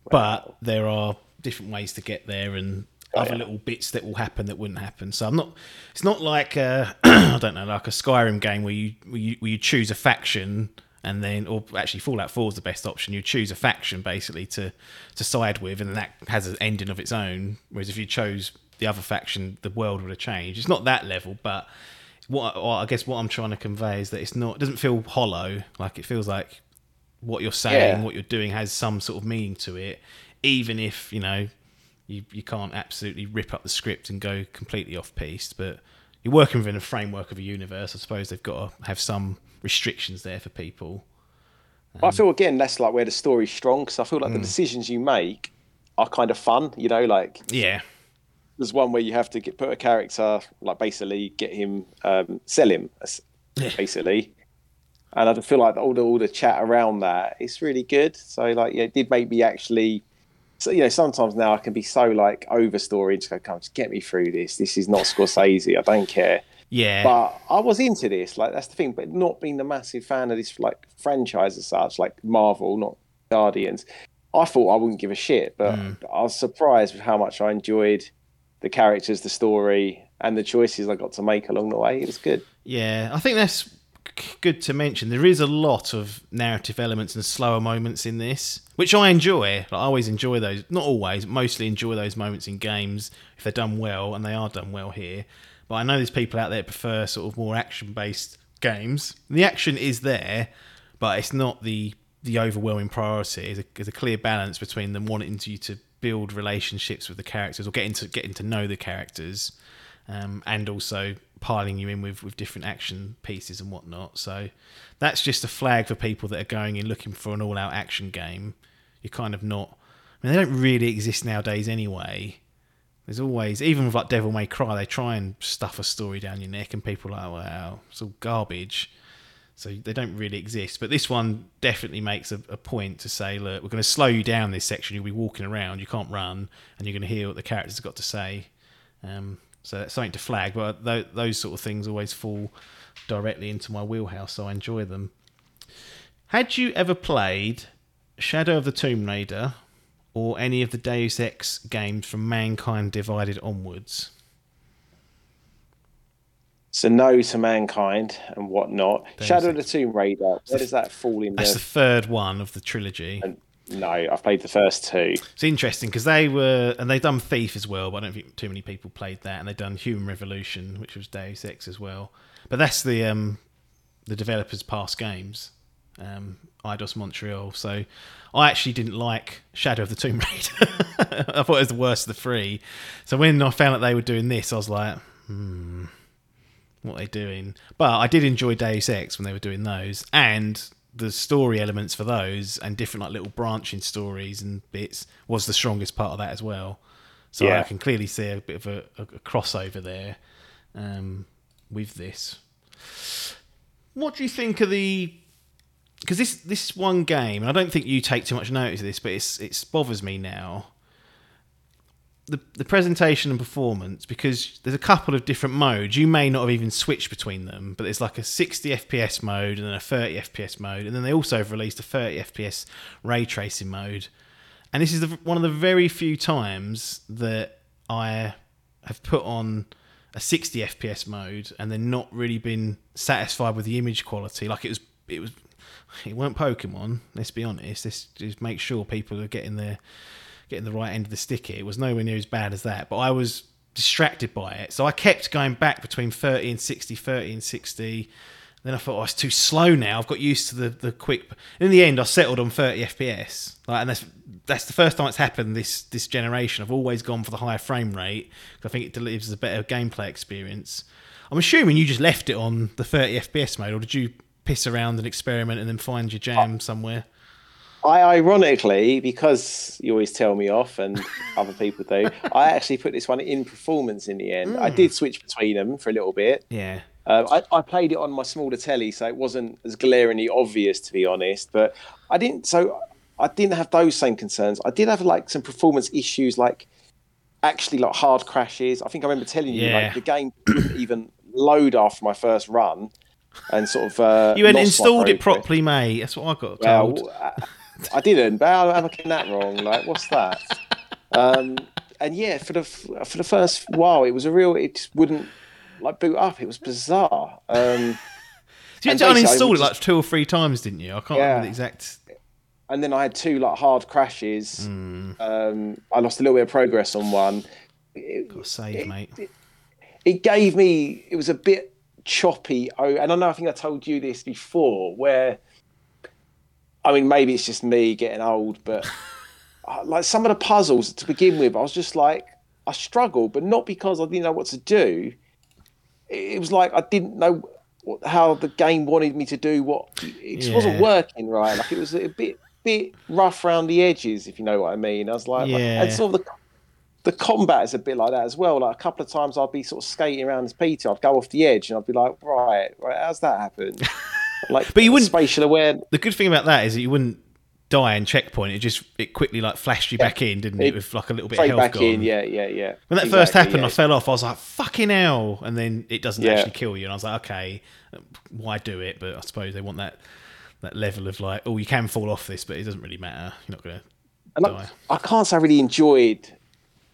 but there are different ways to get there and other little bits that will happen that wouldn't happen. So it's not like I don't know, like a Skyrim game where you choose a faction and then, or actually Fallout 4 is the best option. You choose a faction basically to side with, and that has an ending of its own. Whereas if you chose the other faction, the world would have changed. It's not that level, but what I'm trying to convey is that it doesn't feel hollow. Like, it feels like what you're saying, what you're doing has some sort of meaning to it, even if, you know, You can't absolutely rip up the script and go completely off-piste, but you're working within a framework of a universe. I suppose they've got to have some restrictions there for people. I feel, again, that's like where the story's strong, because I feel like the decisions you make are kind of fun, you know, like... Yeah. There's one where you have to put a character, like, basically get him, sell him, basically. And I feel like all the chat around that, it's really good. So, like, yeah, it did make me actually... So, you know, sometimes now I can be so, like, overstoried, just go, come, just get me through this. This is not Scorsese. I don't care. Yeah. But I was into this. Like, that's the thing. But not being a massive fan of this, like, franchise as such, like Marvel, not Guardians, I thought I wouldn't give a shit. But I was surprised with how much I enjoyed the characters, the story, and the choices I got to make along the way. It was good. Yeah, I think that's good to mention. There is a lot of narrative elements and slower moments in this, which I enjoy. Like, I always enjoy those, not always, mostly enjoy those moments in games if they're done well, and they are done well here. But I know there's people out there that prefer sort of more action-based games. The action is there, but it's not the overwhelming priority. There's a clear balance between them wanting you to build relationships with the characters, or getting to know the characters, and also piling you in with different action pieces and whatnot. So that's just a flag for people that are going in looking for an all-out action game. You're kind of not... I mean, they don't really exist nowadays anyway. There's always... Even with, like, Devil May Cry, they try and stuff a story down your neck, and people are like, wow, it's all garbage. So they don't really exist. But this one definitely makes a point to say, look, we're going to slow you down this section. You'll be walking around. You can't run. And you're going to hear what the characters have got to say. So that's something to flag, but those sort of things always fall directly into my wheelhouse, so I enjoy them. Had you ever played Shadow of the Tomb Raider or any of the Deus Ex games from Mankind Divided onwards? So no to Mankind and whatnot. Shadow of the Tomb Raider, where does that fall in? That's the third one of the trilogy. No, I've played the first two. It's interesting because they've done Thief as well, but I don't think too many people played that. And they've done Human Revolution, which was Deus Ex as well. But that's the developers' past games, Eidos Montreal. So I actually didn't like Shadow of the Tomb Raider. I thought it was the worst of the three. So when I found out they were doing this, I was like, what are they doing? But I did enjoy Deus Ex when they were doing those, and the story elements for those and different, like, little branching stories and bits was the strongest part of that as well. So yeah. I can clearly see a bit of a crossover there with this. What do you think of the... Because this one game, and I don't think you take too much notice of this, but it bothers me now. the presentation and performance, because there's a couple of different modes. You may not have even switched between them, but there's like a 60 FPS mode and then a 30 FPS mode, and then they also have released a 30 FPS ray tracing mode. And this is one of the very few times that I have put on a 60 FPS mode and then not really been satisfied with the image quality. Like it weren't Pokemon, let's be honest. Let's just make sure people are getting the right end of the stick here. It was nowhere near as bad as that, but I was distracted by it. So I kept going back between 30 and 60, 30 and 60. Then I thought, oh, it's too slow now. I've got used to the quick. In the end, I settled on 30 FPS. Like, and that's the first time it's happened this generation. I've always gone for the higher frame rate, because I think it delivers a better gameplay experience. I'm assuming you just left it on the 30 FPS mode, or did you piss around and experiment and then find your jam somewhere? I ironically, because you always tell me off and other people do, I actually put this one in performance in the end. I did switch between them for a little bit. Yeah. I played it on my smaller telly, so it wasn't as glaringly obvious, to be honest. But I didn't have those same concerns. I did have like some performance issues, like actually like hard crashes. I think I remember telling you, like the game didn't even load after my first run, and sort of you hadn't installed it properly, mate. That's what I got told. Well, I didn't, but how am I getting that wrong? Like, what's that? And yeah, for the first while, it was a real. It just wouldn't. Like boot up, it was bizarre. So you had to uninstall it like 2 or 3 times, didn't you? I can't remember the exact. And then I had 2 like hard crashes. I lost a little bit of progress on one. Got saved, mate. It gave me. It was a bit choppy. And I know. I think I told you this before. Where, I mean, maybe it's just me getting old, but like some of the puzzles to begin with, I was just like, I struggled, but not because I didn't know what to do. It was like I didn't know how the game wanted me to do what. It just wasn't working right. Like it was a bit rough around the edges, if you know what I mean. I was like, and sort of the combat is a bit like that as well. Like a couple of times I'd be sort of skating around as Peter. I'd go off the edge and I'd be like, right, how's that happen? Like, but you wouldn't spatial aware. The good thing about that is that you wouldn't die in checkpoint. It quickly like flashed you back in, didn't it? With like a little bit of health back gone. In, yeah. When that first happened, I fell off. I was like, "Fucking hell!" And then it doesn't actually kill you, and I was like, "Okay, why do it?" But I suppose they want that level of like, "Oh, you can fall off this, but it doesn't really matter. You're not gonna die." I can't say I really enjoyed.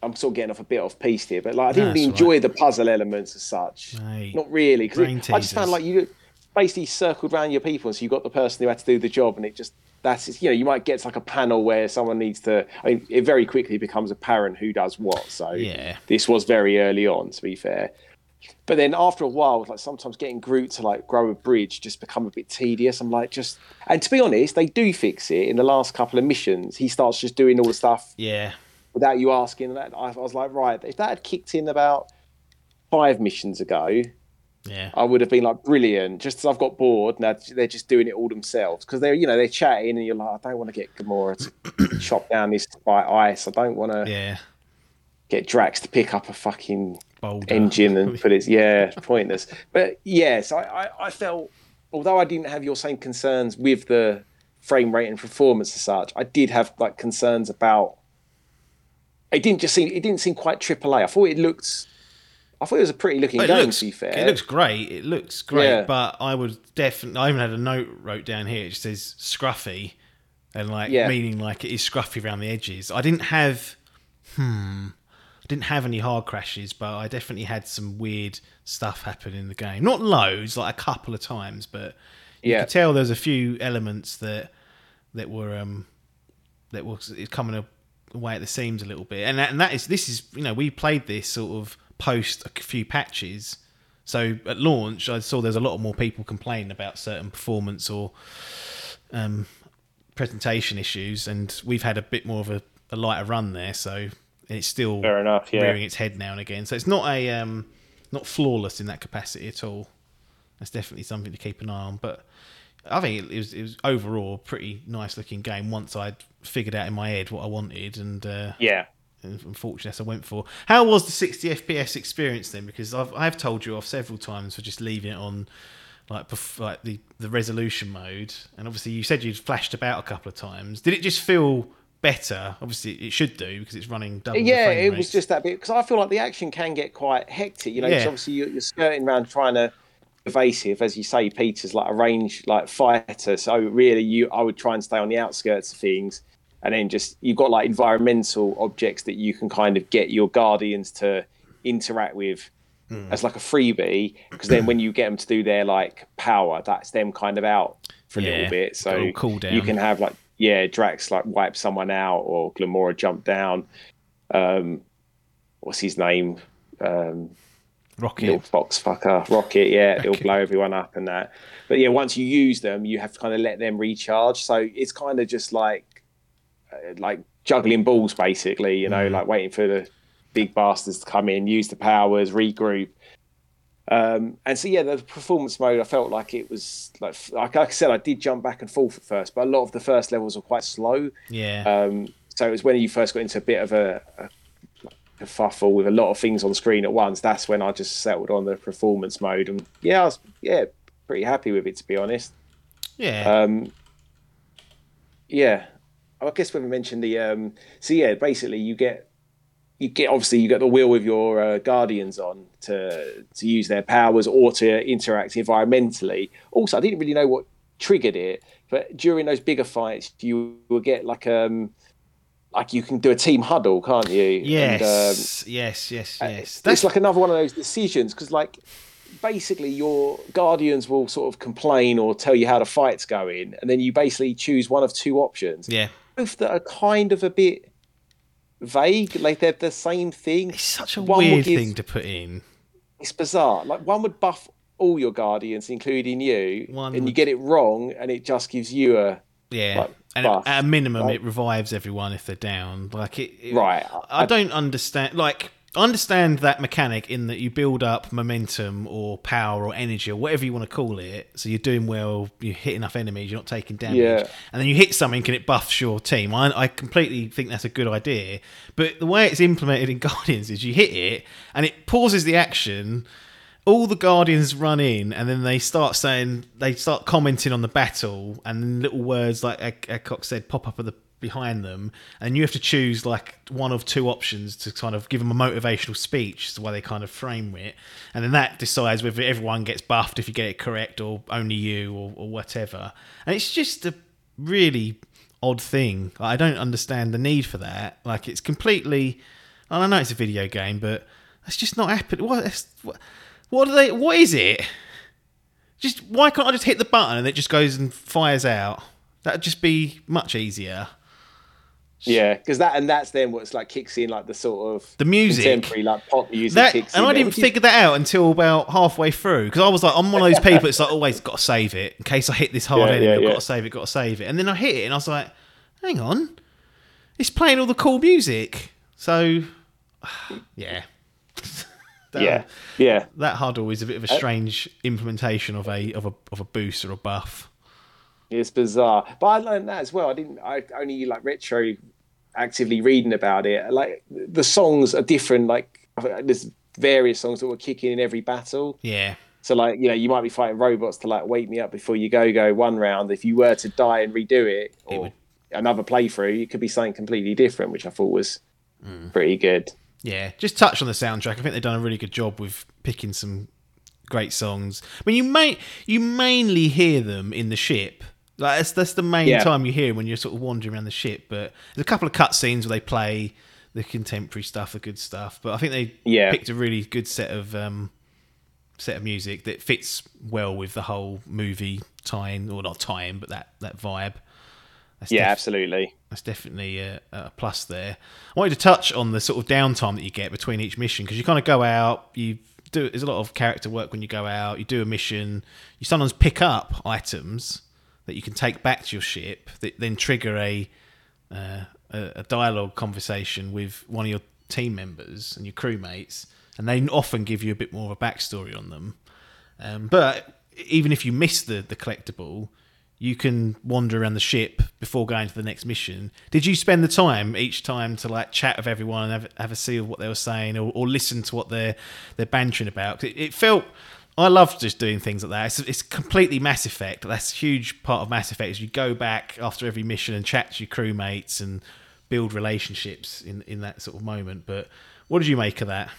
I'm sort of getting off a bit off piece here, but like I didn't really enjoy the puzzle elements as such. Mate, not really, because I just found like you basically circled around your people, and so you got the person who had to do the job, and it just. That's, you know, you might get to like a panel where someone needs to. I mean, it very quickly becomes apparent who does what. So this was very early on, to be fair. But then after a while, like sometimes getting Groot to like grow a bridge just become a bit tedious. I'm like, just and to be honest, they do fix it in the last couple of missions. He starts just doing all the stuff, without you asking. That I was like, right, if that had kicked in about 5 missions ago. Yeah, I would have been like brilliant. Just as I've got bored now, they're just doing it all themselves because they're chatting and you're like, I don't want to get Gamora to chop down this by ice. I don't want to get Drax to pick up a fucking boulder engine and put it. Yeah, pointless. But yes, I felt although I didn't have your same concerns with the frame rate and performance as such, I did have like concerns about. It didn't seem quite AAA. I thought it was a pretty looking game, to be fair. It looks great, but I would definitely... I even had a note wrote down here. It just says scruffy, and like meaning like it is scruffy around the edges. I didn't have... I didn't have any hard crashes, but I definitely had some weird stuff happen in the game. Not loads, like a couple of times, but you could tell there was a few elements that were coming away at the seams a little bit. And this is... You know, we played this sort of... post a few patches, so at launch I saw there's a lot more people complaining about certain performance or presentation issues, and we've had a bit more of a lighter run there, so it's still fair enough, rearing its head now and again, so it's not a not flawless in that capacity at all. That's definitely something to keep an eye on, but I think it was overall a pretty nice looking game once I'd figured out in my head what I wanted, and unfortunately that's what I went for. How was the 60 FPS experience then? Because I've told you off several times for just leaving it on like the resolution mode, and obviously you said you'd flashed about a couple of times. Did it just feel better. Obviously, it should do because it's running double. Yeah, the frame rate. Was just that bit because I feel like the action can get quite hectic. You know, because obviously you're skirting around trying to evasive, as you say. Peter's like a range like fighter, so really I would try and stay on the outskirts of things, and then just you've got like environmental objects that you can kind of get your guardians to interact with as like a freebie, because then when you get them to do their like power, that's them kind of out for a little bit, so cool down. You can have like Drax like wipe someone out, or Gamora jump down, what's his name, Rocket. Little box fucker. Rocket, Rocket. It'll blow everyone up and that. But yeah, once you use them, you have to kind of let them recharge. So it's kind of just like juggling balls, basically, you know, like waiting for the big bastards to come in, use the powers, regroup. And so, yeah, the performance mode, I felt like it was, like I said, I did jump back and forth at first, but a lot of the first levels were quite slow. Yeah. So it was when you first got into a bit of a fuffle with a lot of things on screen at once, that's when I just settled on the performance mode, and I was pretty happy with it, to be honest. I guess when we mentioned the basically you get obviously you get the wheel with your guardians on to use their powers or to interact environmentally. Also, I didn't really know what triggered it, but during those bigger fights you will get like you can do a team huddle, can't you? Yes, and, yes. That's like another one of those decisions, because like basically your guardians will sort of complain or tell you how the fight's going, and then you basically choose one of two options. Yeah, both that are kind of a bit vague, like they're the same thing. It's such a weird thing to put in. It's bizarre. Like one would buff all your guardians, including you, and you get it wrong, and it just gives you a like, and at a minimum, it revives everyone if they're down. Like it right. I don't understand. Like, I understand that mechanic in that you build up momentum or power or energy or whatever you want to call it. So you're doing well, you hit enough enemies, you're not taking damage, and then you hit something and it buffs your team. I completely think that's a good idea, but the way it's implemented in Guardians is you hit it and it pauses the action. All the guardians run in, and then they start commenting on the battle, and little words like Adcock said pop up behind them, and you have to choose like one of two options to kind of give them a motivational speech, is the way they kind of frame it, and then that decides whether everyone gets buffed if you get it correct or only you or whatever. And it's just a really odd thing. Like, I don't understand the need for that. Like, it's completely, I don't know, it's a video game, but that's just not happening. What is it? Just why can't I just hit the button and it just goes and fires out? That'd just be much easier. Yeah, because that's then what's like kicks in, like the sort of the music, contemporary like pop music. I didn't figure that out until about halfway through, because I was like, I'm one of those people that's like always got to save it in case I hit this hard enemy. Got to save it, got to save it. And then I hit it and I was like, hang on, it's playing all the cool music. So, yeah. That huddle is a bit of a strange implementation of a boost or a buff. It's bizarre, but I learned that as well. I only like retro actively reading about it. Like the songs are different. Like there's various songs that were kicking in every battle. Yeah. So like, you know, you might be fighting robots to like wake me up before you go one round. If you were to die and redo it or another playthrough, it could be something completely different, which I thought was pretty good. Yeah, just touch on the soundtrack. I think they've done a really good job with picking some great songs. I mean, you mainly hear them in the ship. Like that's the main time you hear them, when you're sort of wandering around the ship. But there's a couple of cutscenes where they play the contemporary stuff, the good stuff. But I think they picked a really good set of music that fits well with the whole movie tie-in, or not tie-in, but that vibe. That's absolutely. That's definitely a plus there. I wanted to touch on the sort of downtime that you get between each mission, because you kind of go out, there's a lot of character work when you go out, you do a mission, you sometimes pick up items that you can take back to your ship that then trigger a dialogue conversation with one of your team members and your crewmates, and they often give you a bit more of a backstory on them. But even if you miss the collectible, you can wander around the ship before going to the next mission. Did you spend the time each time to like chat with everyone and have a see of what they were saying, or listen to what they're bantering about? It felt, I loved just doing things like that. It's completely Mass Effect. That's a huge part of Mass Effect, is you go back after every mission and chat to your crewmates and build relationships in that sort of moment. But what did you make of that?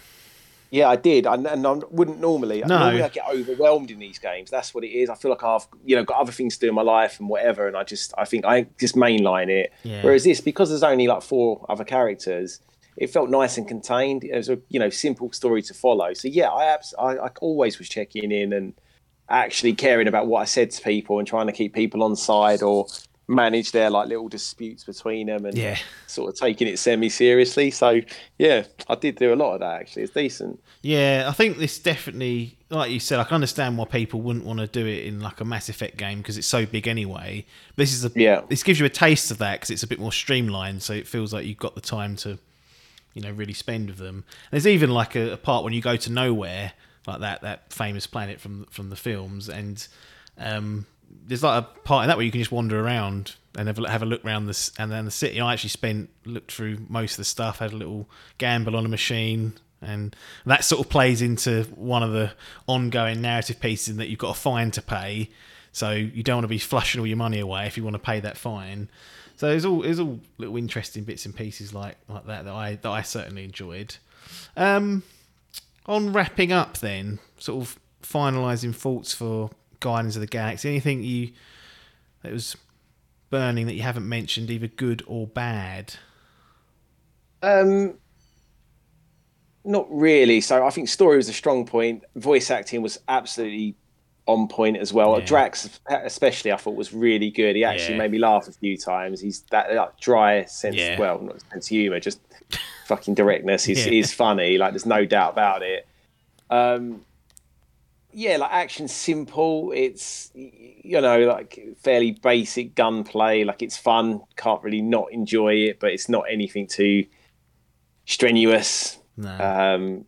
Yeah, I did, and I wouldn't normally. No. Normally I get overwhelmed in these games. That's what it is. I feel like I've got other things to do in my life and whatever, and I think I just mainline it. Yeah. Whereas this, because there's only like 4 other characters, it felt nice and contained. It was a simple story to follow. So yeah, I always was checking in and actually caring about what I said to people and trying to keep people on side or manage their like little disputes between them and sort of taking it semi-seriously. So yeah, I did do a lot of that actually. It's decent. Yeah, I think this definitely, like you said, I can understand why people wouldn't want to do it in like a Mass Effect game because it's so big anyway. But this is this gives you a taste of that because it's a bit more streamlined, so it feels like you've got the time to really spend with them. And there's even like a part when you go to nowhere, like that famous planet from the films, and there's like a part in that where you can just wander around and have a look around this and then the city. I actually looked through most of the stuff, had a little gamble on a machine, and that sort of plays into one of the ongoing narrative pieces in that you've got a fine to pay, so you don't want to be flushing all your money away if you want to pay that fine. So it's all little interesting bits and pieces like that I certainly enjoyed. On wrapping up then, sort of finalising thoughts for Guardians of the Galaxy, anything that was burning that you haven't mentioned, either good or bad? Not really. So I think story was a strong point. Voice acting was absolutely on point as well. Yeah. Drax especially I thought was really good. He actually made me laugh a few times. He's that dry sense, well, not sense of humour, just fucking directness. He's funny, like there's no doubt about it. Like action's simple. It's, like fairly basic gunplay. Like it's fun. Can't really not enjoy it, but it's not anything too strenuous. No.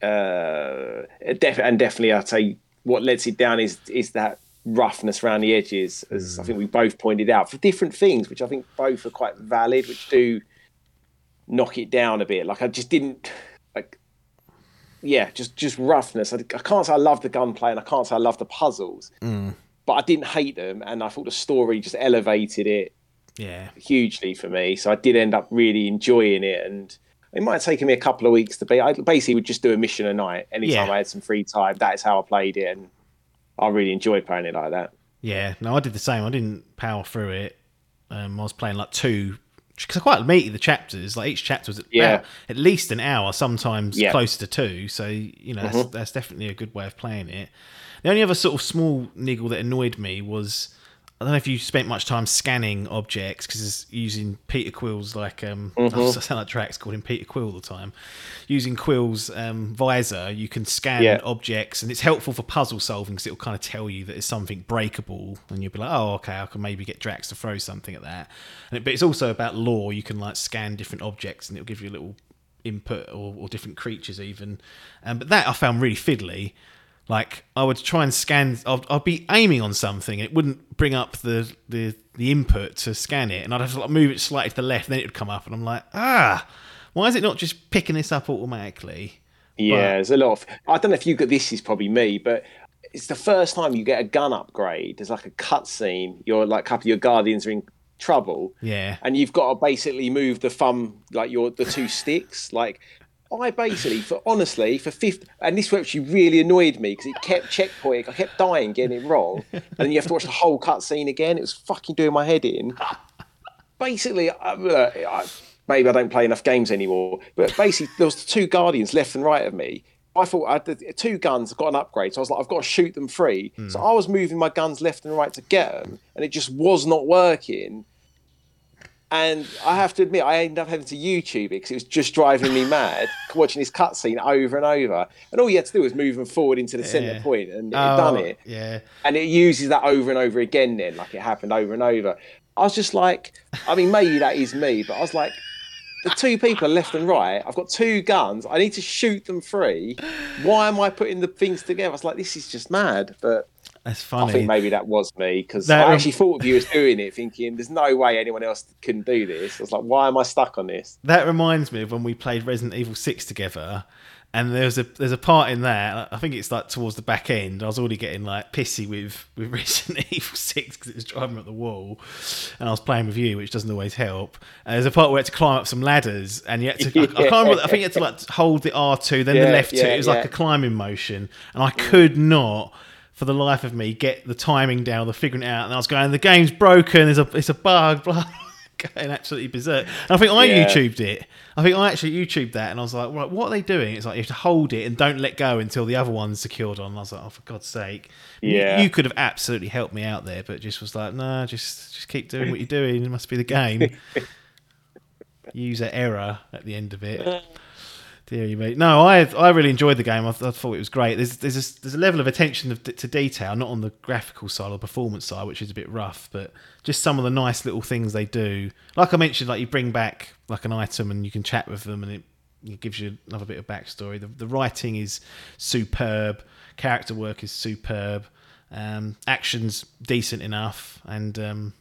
Definitely, I'd say what lets it down is that roughness around the edges, as I think we both pointed out, for different things, which I think both are quite valid, which do knock it down a bit. Like I just didn't like. Yeah, just roughness. I can't say I love the gunplay and I can't say I love the puzzles, but I didn't hate them, and I thought the story just elevated it hugely for me. So I did end up really enjoying it, and it might have taken me a couple of weeks to be. I basically would just do a mission a night anytime I had some free time. That is how I played it, and I really enjoyed playing it like that. Yeah, no, I did the same. I didn't power through it. I was playing like 2. Because I quite meaty the chapters, like each chapter was at least an hour, sometimes close to 2. So that's definitely a good way of playing it. The only other sort of small niggle that annoyed me was, I don't know if you spent much time scanning objects, because it's using Peter Quill's like I sound like Drax calling Peter Quill all the time. Using Quill's visor, you can scan objects, and it's helpful for puzzle solving because it'll kind of tell you that it's something breakable, and you'll be like, oh, okay, I can maybe get Drax to throw something at that. But it's also about lore. You can like scan different objects, and it'll give you a little input or different creatures even. But that I found really fiddly. Like I would try and scan, I'd be aiming on something and it wouldn't bring up the input to scan it, and I'd have to like move it slightly to the left and then it would come up, and I'm like, why is it not just picking this up automatically? Yeah, but there's a lot of, I don't know if you got, this is probably me, but it's the first time you get a gun upgrade. There's like a cutscene. You're like, a couple of your guardians are in trouble. Yeah, and you've got to basically move the thumb, like the 2 sticks, like. I basically, for 50, and this actually really annoyed me because it kept checkpointing. I kept dying, getting it wrong, and then you have to watch the whole cutscene again. It was fucking doing my head in. Basically, maybe I don't play enough games anymore, but basically there was 2 guardians left and right of me. I thought I had 2 guns, I got an upgrade, so I was like, I've got to shoot them free. So I was moving my guns left and right to get them, and it just was not working. And I have to admit, I ended up having to YouTube it because it was just driving me mad, watching this cutscene over and over. And all you had to do was move them forward into the centre point, and it had done it. Yeah. And it uses that over and over again then, like it happened over and over. I was just like, I mean, maybe that is me, but I was like, the 2 people are left and right. I've got 2 guns. I need to shoot them free. Why am I putting the things together? I was like, this is just mad, but... That's funny. I think maybe that was me, because I actually thought of you as doing it, thinking there's no way anyone else couldn't do this. I was like, why am I stuck on this? That reminds me of when we played Resident Evil 6 together, And there's a part in there, I think it's like towards the back end, I was already getting like pissy with Resident Evil 6 because it was driving up the wall, and I was playing with you, which doesn't always help. And there's a part where you had to climb up some ladders, and you had to, I can't remember, I think you had to like hold the R2, then the left 2, it was like a climbing motion, and I could not, for the life of me, get the timing down, the figuring it out, and I was going, the game's broken, it's a bug, blah. Going absolutely berserk. And I think YouTubed it. I think I actually YouTubed that, and I was like, right, what are they doing? It's like you have to hold it and don't let go until the other one's secured on. And I was like, oh, for God's sake. Yeah. You could have absolutely helped me out there, but just was like, no, just keep doing what you're doing. It must be the game. User error at the end of it. Dear me. No, I really enjoyed the game. I thought it was great. There's a level of attention to detail, not on the graphical side or performance side, which is a bit rough, but just some of the nice little things they do. Like I mentioned, like you bring back like an item and you can chat with them, and it gives you another bit of backstory. The writing is superb, character work is superb, action's decent enough, and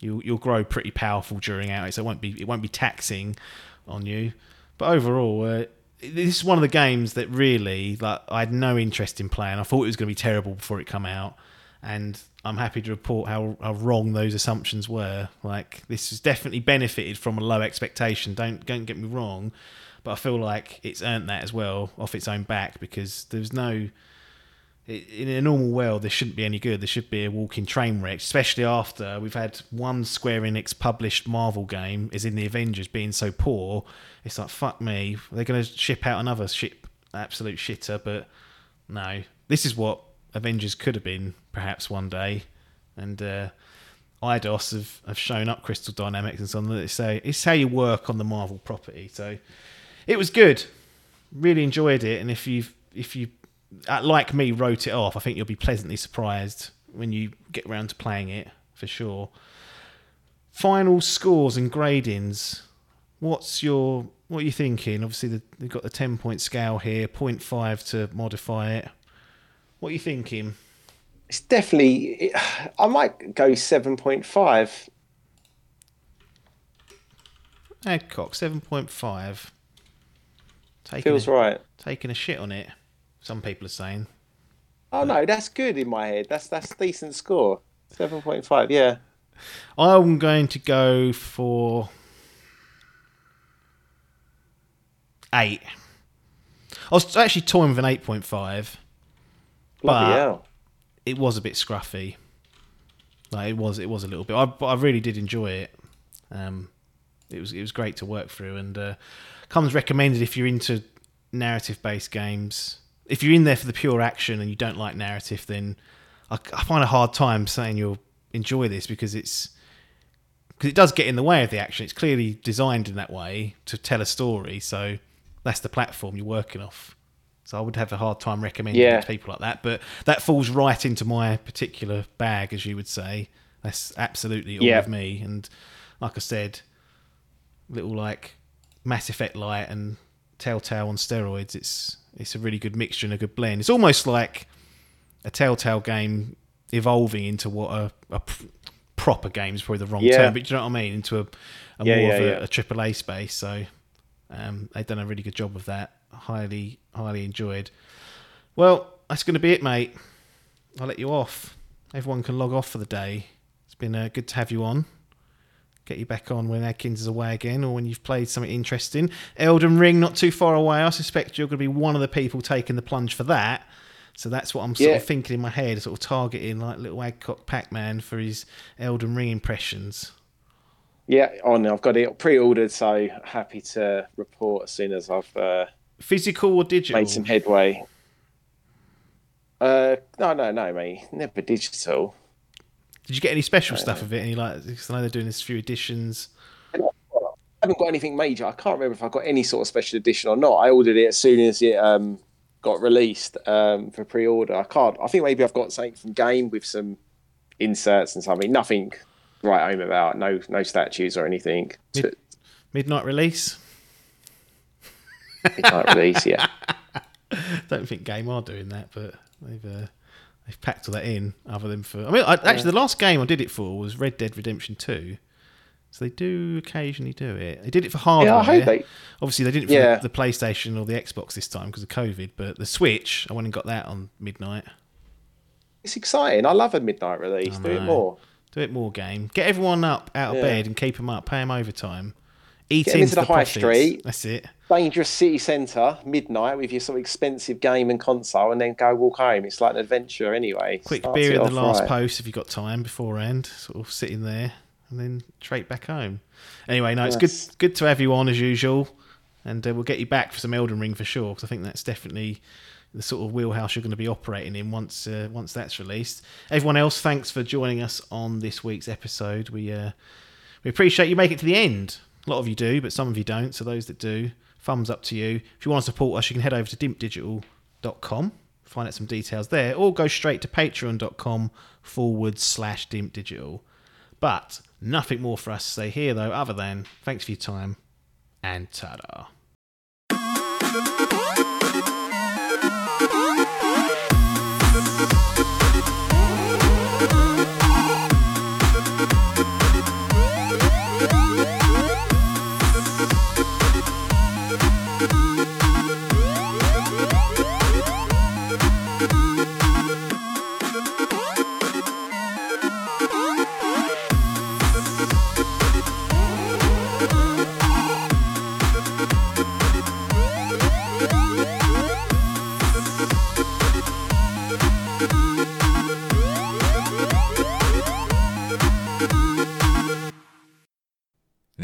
you'll grow pretty powerful during outings. So it won't be taxing on you. But overall, this is one of the games that really, like, I had no interest in playing. I thought it was going to be terrible before it came out, and I'm happy to report how wrong those assumptions were. Like, this has definitely benefited from a low expectation. Don't get me wrong, but I feel like it's earned that as well off its own back, because there's no, in a normal world, there shouldn't be any good. There should be a walking train wreck, especially after we've had one Square Enix published Marvel game, as in the Avengers, being so poor. It's like, fuck me, they're going to ship out another absolute shitter. But no, this is what Avengers could have been, perhaps one day. And Eidos have shown up Crystal Dynamics and so on. They say it's how you work on the Marvel property. So it was good, really enjoyed it. And if you like me, wrote it off, I think you'll be pleasantly surprised when you get around to playing it, for sure. Final scores and gradings. What are you thinking? Obviously, they've got the 10-point scale here, 0.5 to modify it. What are you thinking? It's definitely... I might go 7.5. Adcock, 7.5. Feels right. Taking a shit on it, some people are saying. Oh, no, that's good in my head. That's a decent score. 7.5, yeah. I'm going to go for 8. I was actually toying with an 8.5. Bloody hell. It was a bit scruffy. Like, it was a little bit. But I really did enjoy it. It was great to work through, and comes recommended if you're into narrative-based games. If you're in there for the pure action and you don't like narrative, then I find a hard time saying you'll enjoy this, because it does get in the way of the action. It's clearly designed in that way to tell a story, so that's the platform you're working off. So I would have a hard time recommending it to people like that, but that falls right into my particular bag, as you would say. That's absolutely all of me. And like I said, little like Mass Effect light and Telltale on steroids. It's a really good mixture and a good blend. It's almost like a Telltale game evolving into what a proper game is probably the wrong term, but do you know what I mean? Into a more of a AAA space. So they've done a really good job of that. Highly, highly enjoyed. Well, that's going to be it, mate. I'll let you off. Everyone can log off for the day. It's been good to have you on. Get you back on when Adkins is away again, or when you've played something interesting. Elden Ring, not too far away. I suspect you're going to be one of the people taking the plunge for that. So that's what I'm sort of thinking in my head, sort of targeting like little Adcock Pac-Man for his Elden Ring impressions. Yeah, I've got it pre-ordered, so happy to report as soon as I've... physical or digital? Made some headway. No, mate. Never digital. Did you get any special stuff of it? Any because I know they're doing this few editions. I haven't got anything major. I can't remember if I got any sort of special edition or not. I ordered it as soon as it got released for pre-order. I think maybe I've got something from Game with some inserts and something. Nothing right home about. No statues or anything. Midnight release. Midnight release. Yeah. Don't think Game are doing that, but they've. They've packed all that in, other than for... I mean, actually, the last game I did it for was Red Dead Redemption 2. So they do occasionally do it. They did it for hardware. Yeah, I hope they... Obviously, they didn't for the PlayStation or the Xbox this time because of COVID, but the Switch, I went and got that on midnight. It's exciting. I love a midnight release. Do it more. Do it more, game. Get everyone up out of bed and keep them up. Pay them overtime. Eat Get into the high street. That's it. Dangerous city centre, midnight, with your sort of expensive game and console, and then go walk home. It's like an adventure anyway. Quick beer at the last post if you've got time beforehand. Sort of sitting there. And then straight back home. Anyway, no, it's good to have you on as usual, and we'll get you back for some Elden Ring for sure, because I think that's definitely the sort of wheelhouse you're going to be operating in once that's released. Everyone else, thanks for joining us on this week's episode. We appreciate you make it to the end. A lot of you do, but some of you don't. So those that do, thumbs up to you. If you want to support us, you can head over to dimpdigital.com, find out some details there, or go straight to patreon.com/dimpdigital. But nothing more for us to say here, though, other than thanks for your time and ta-da.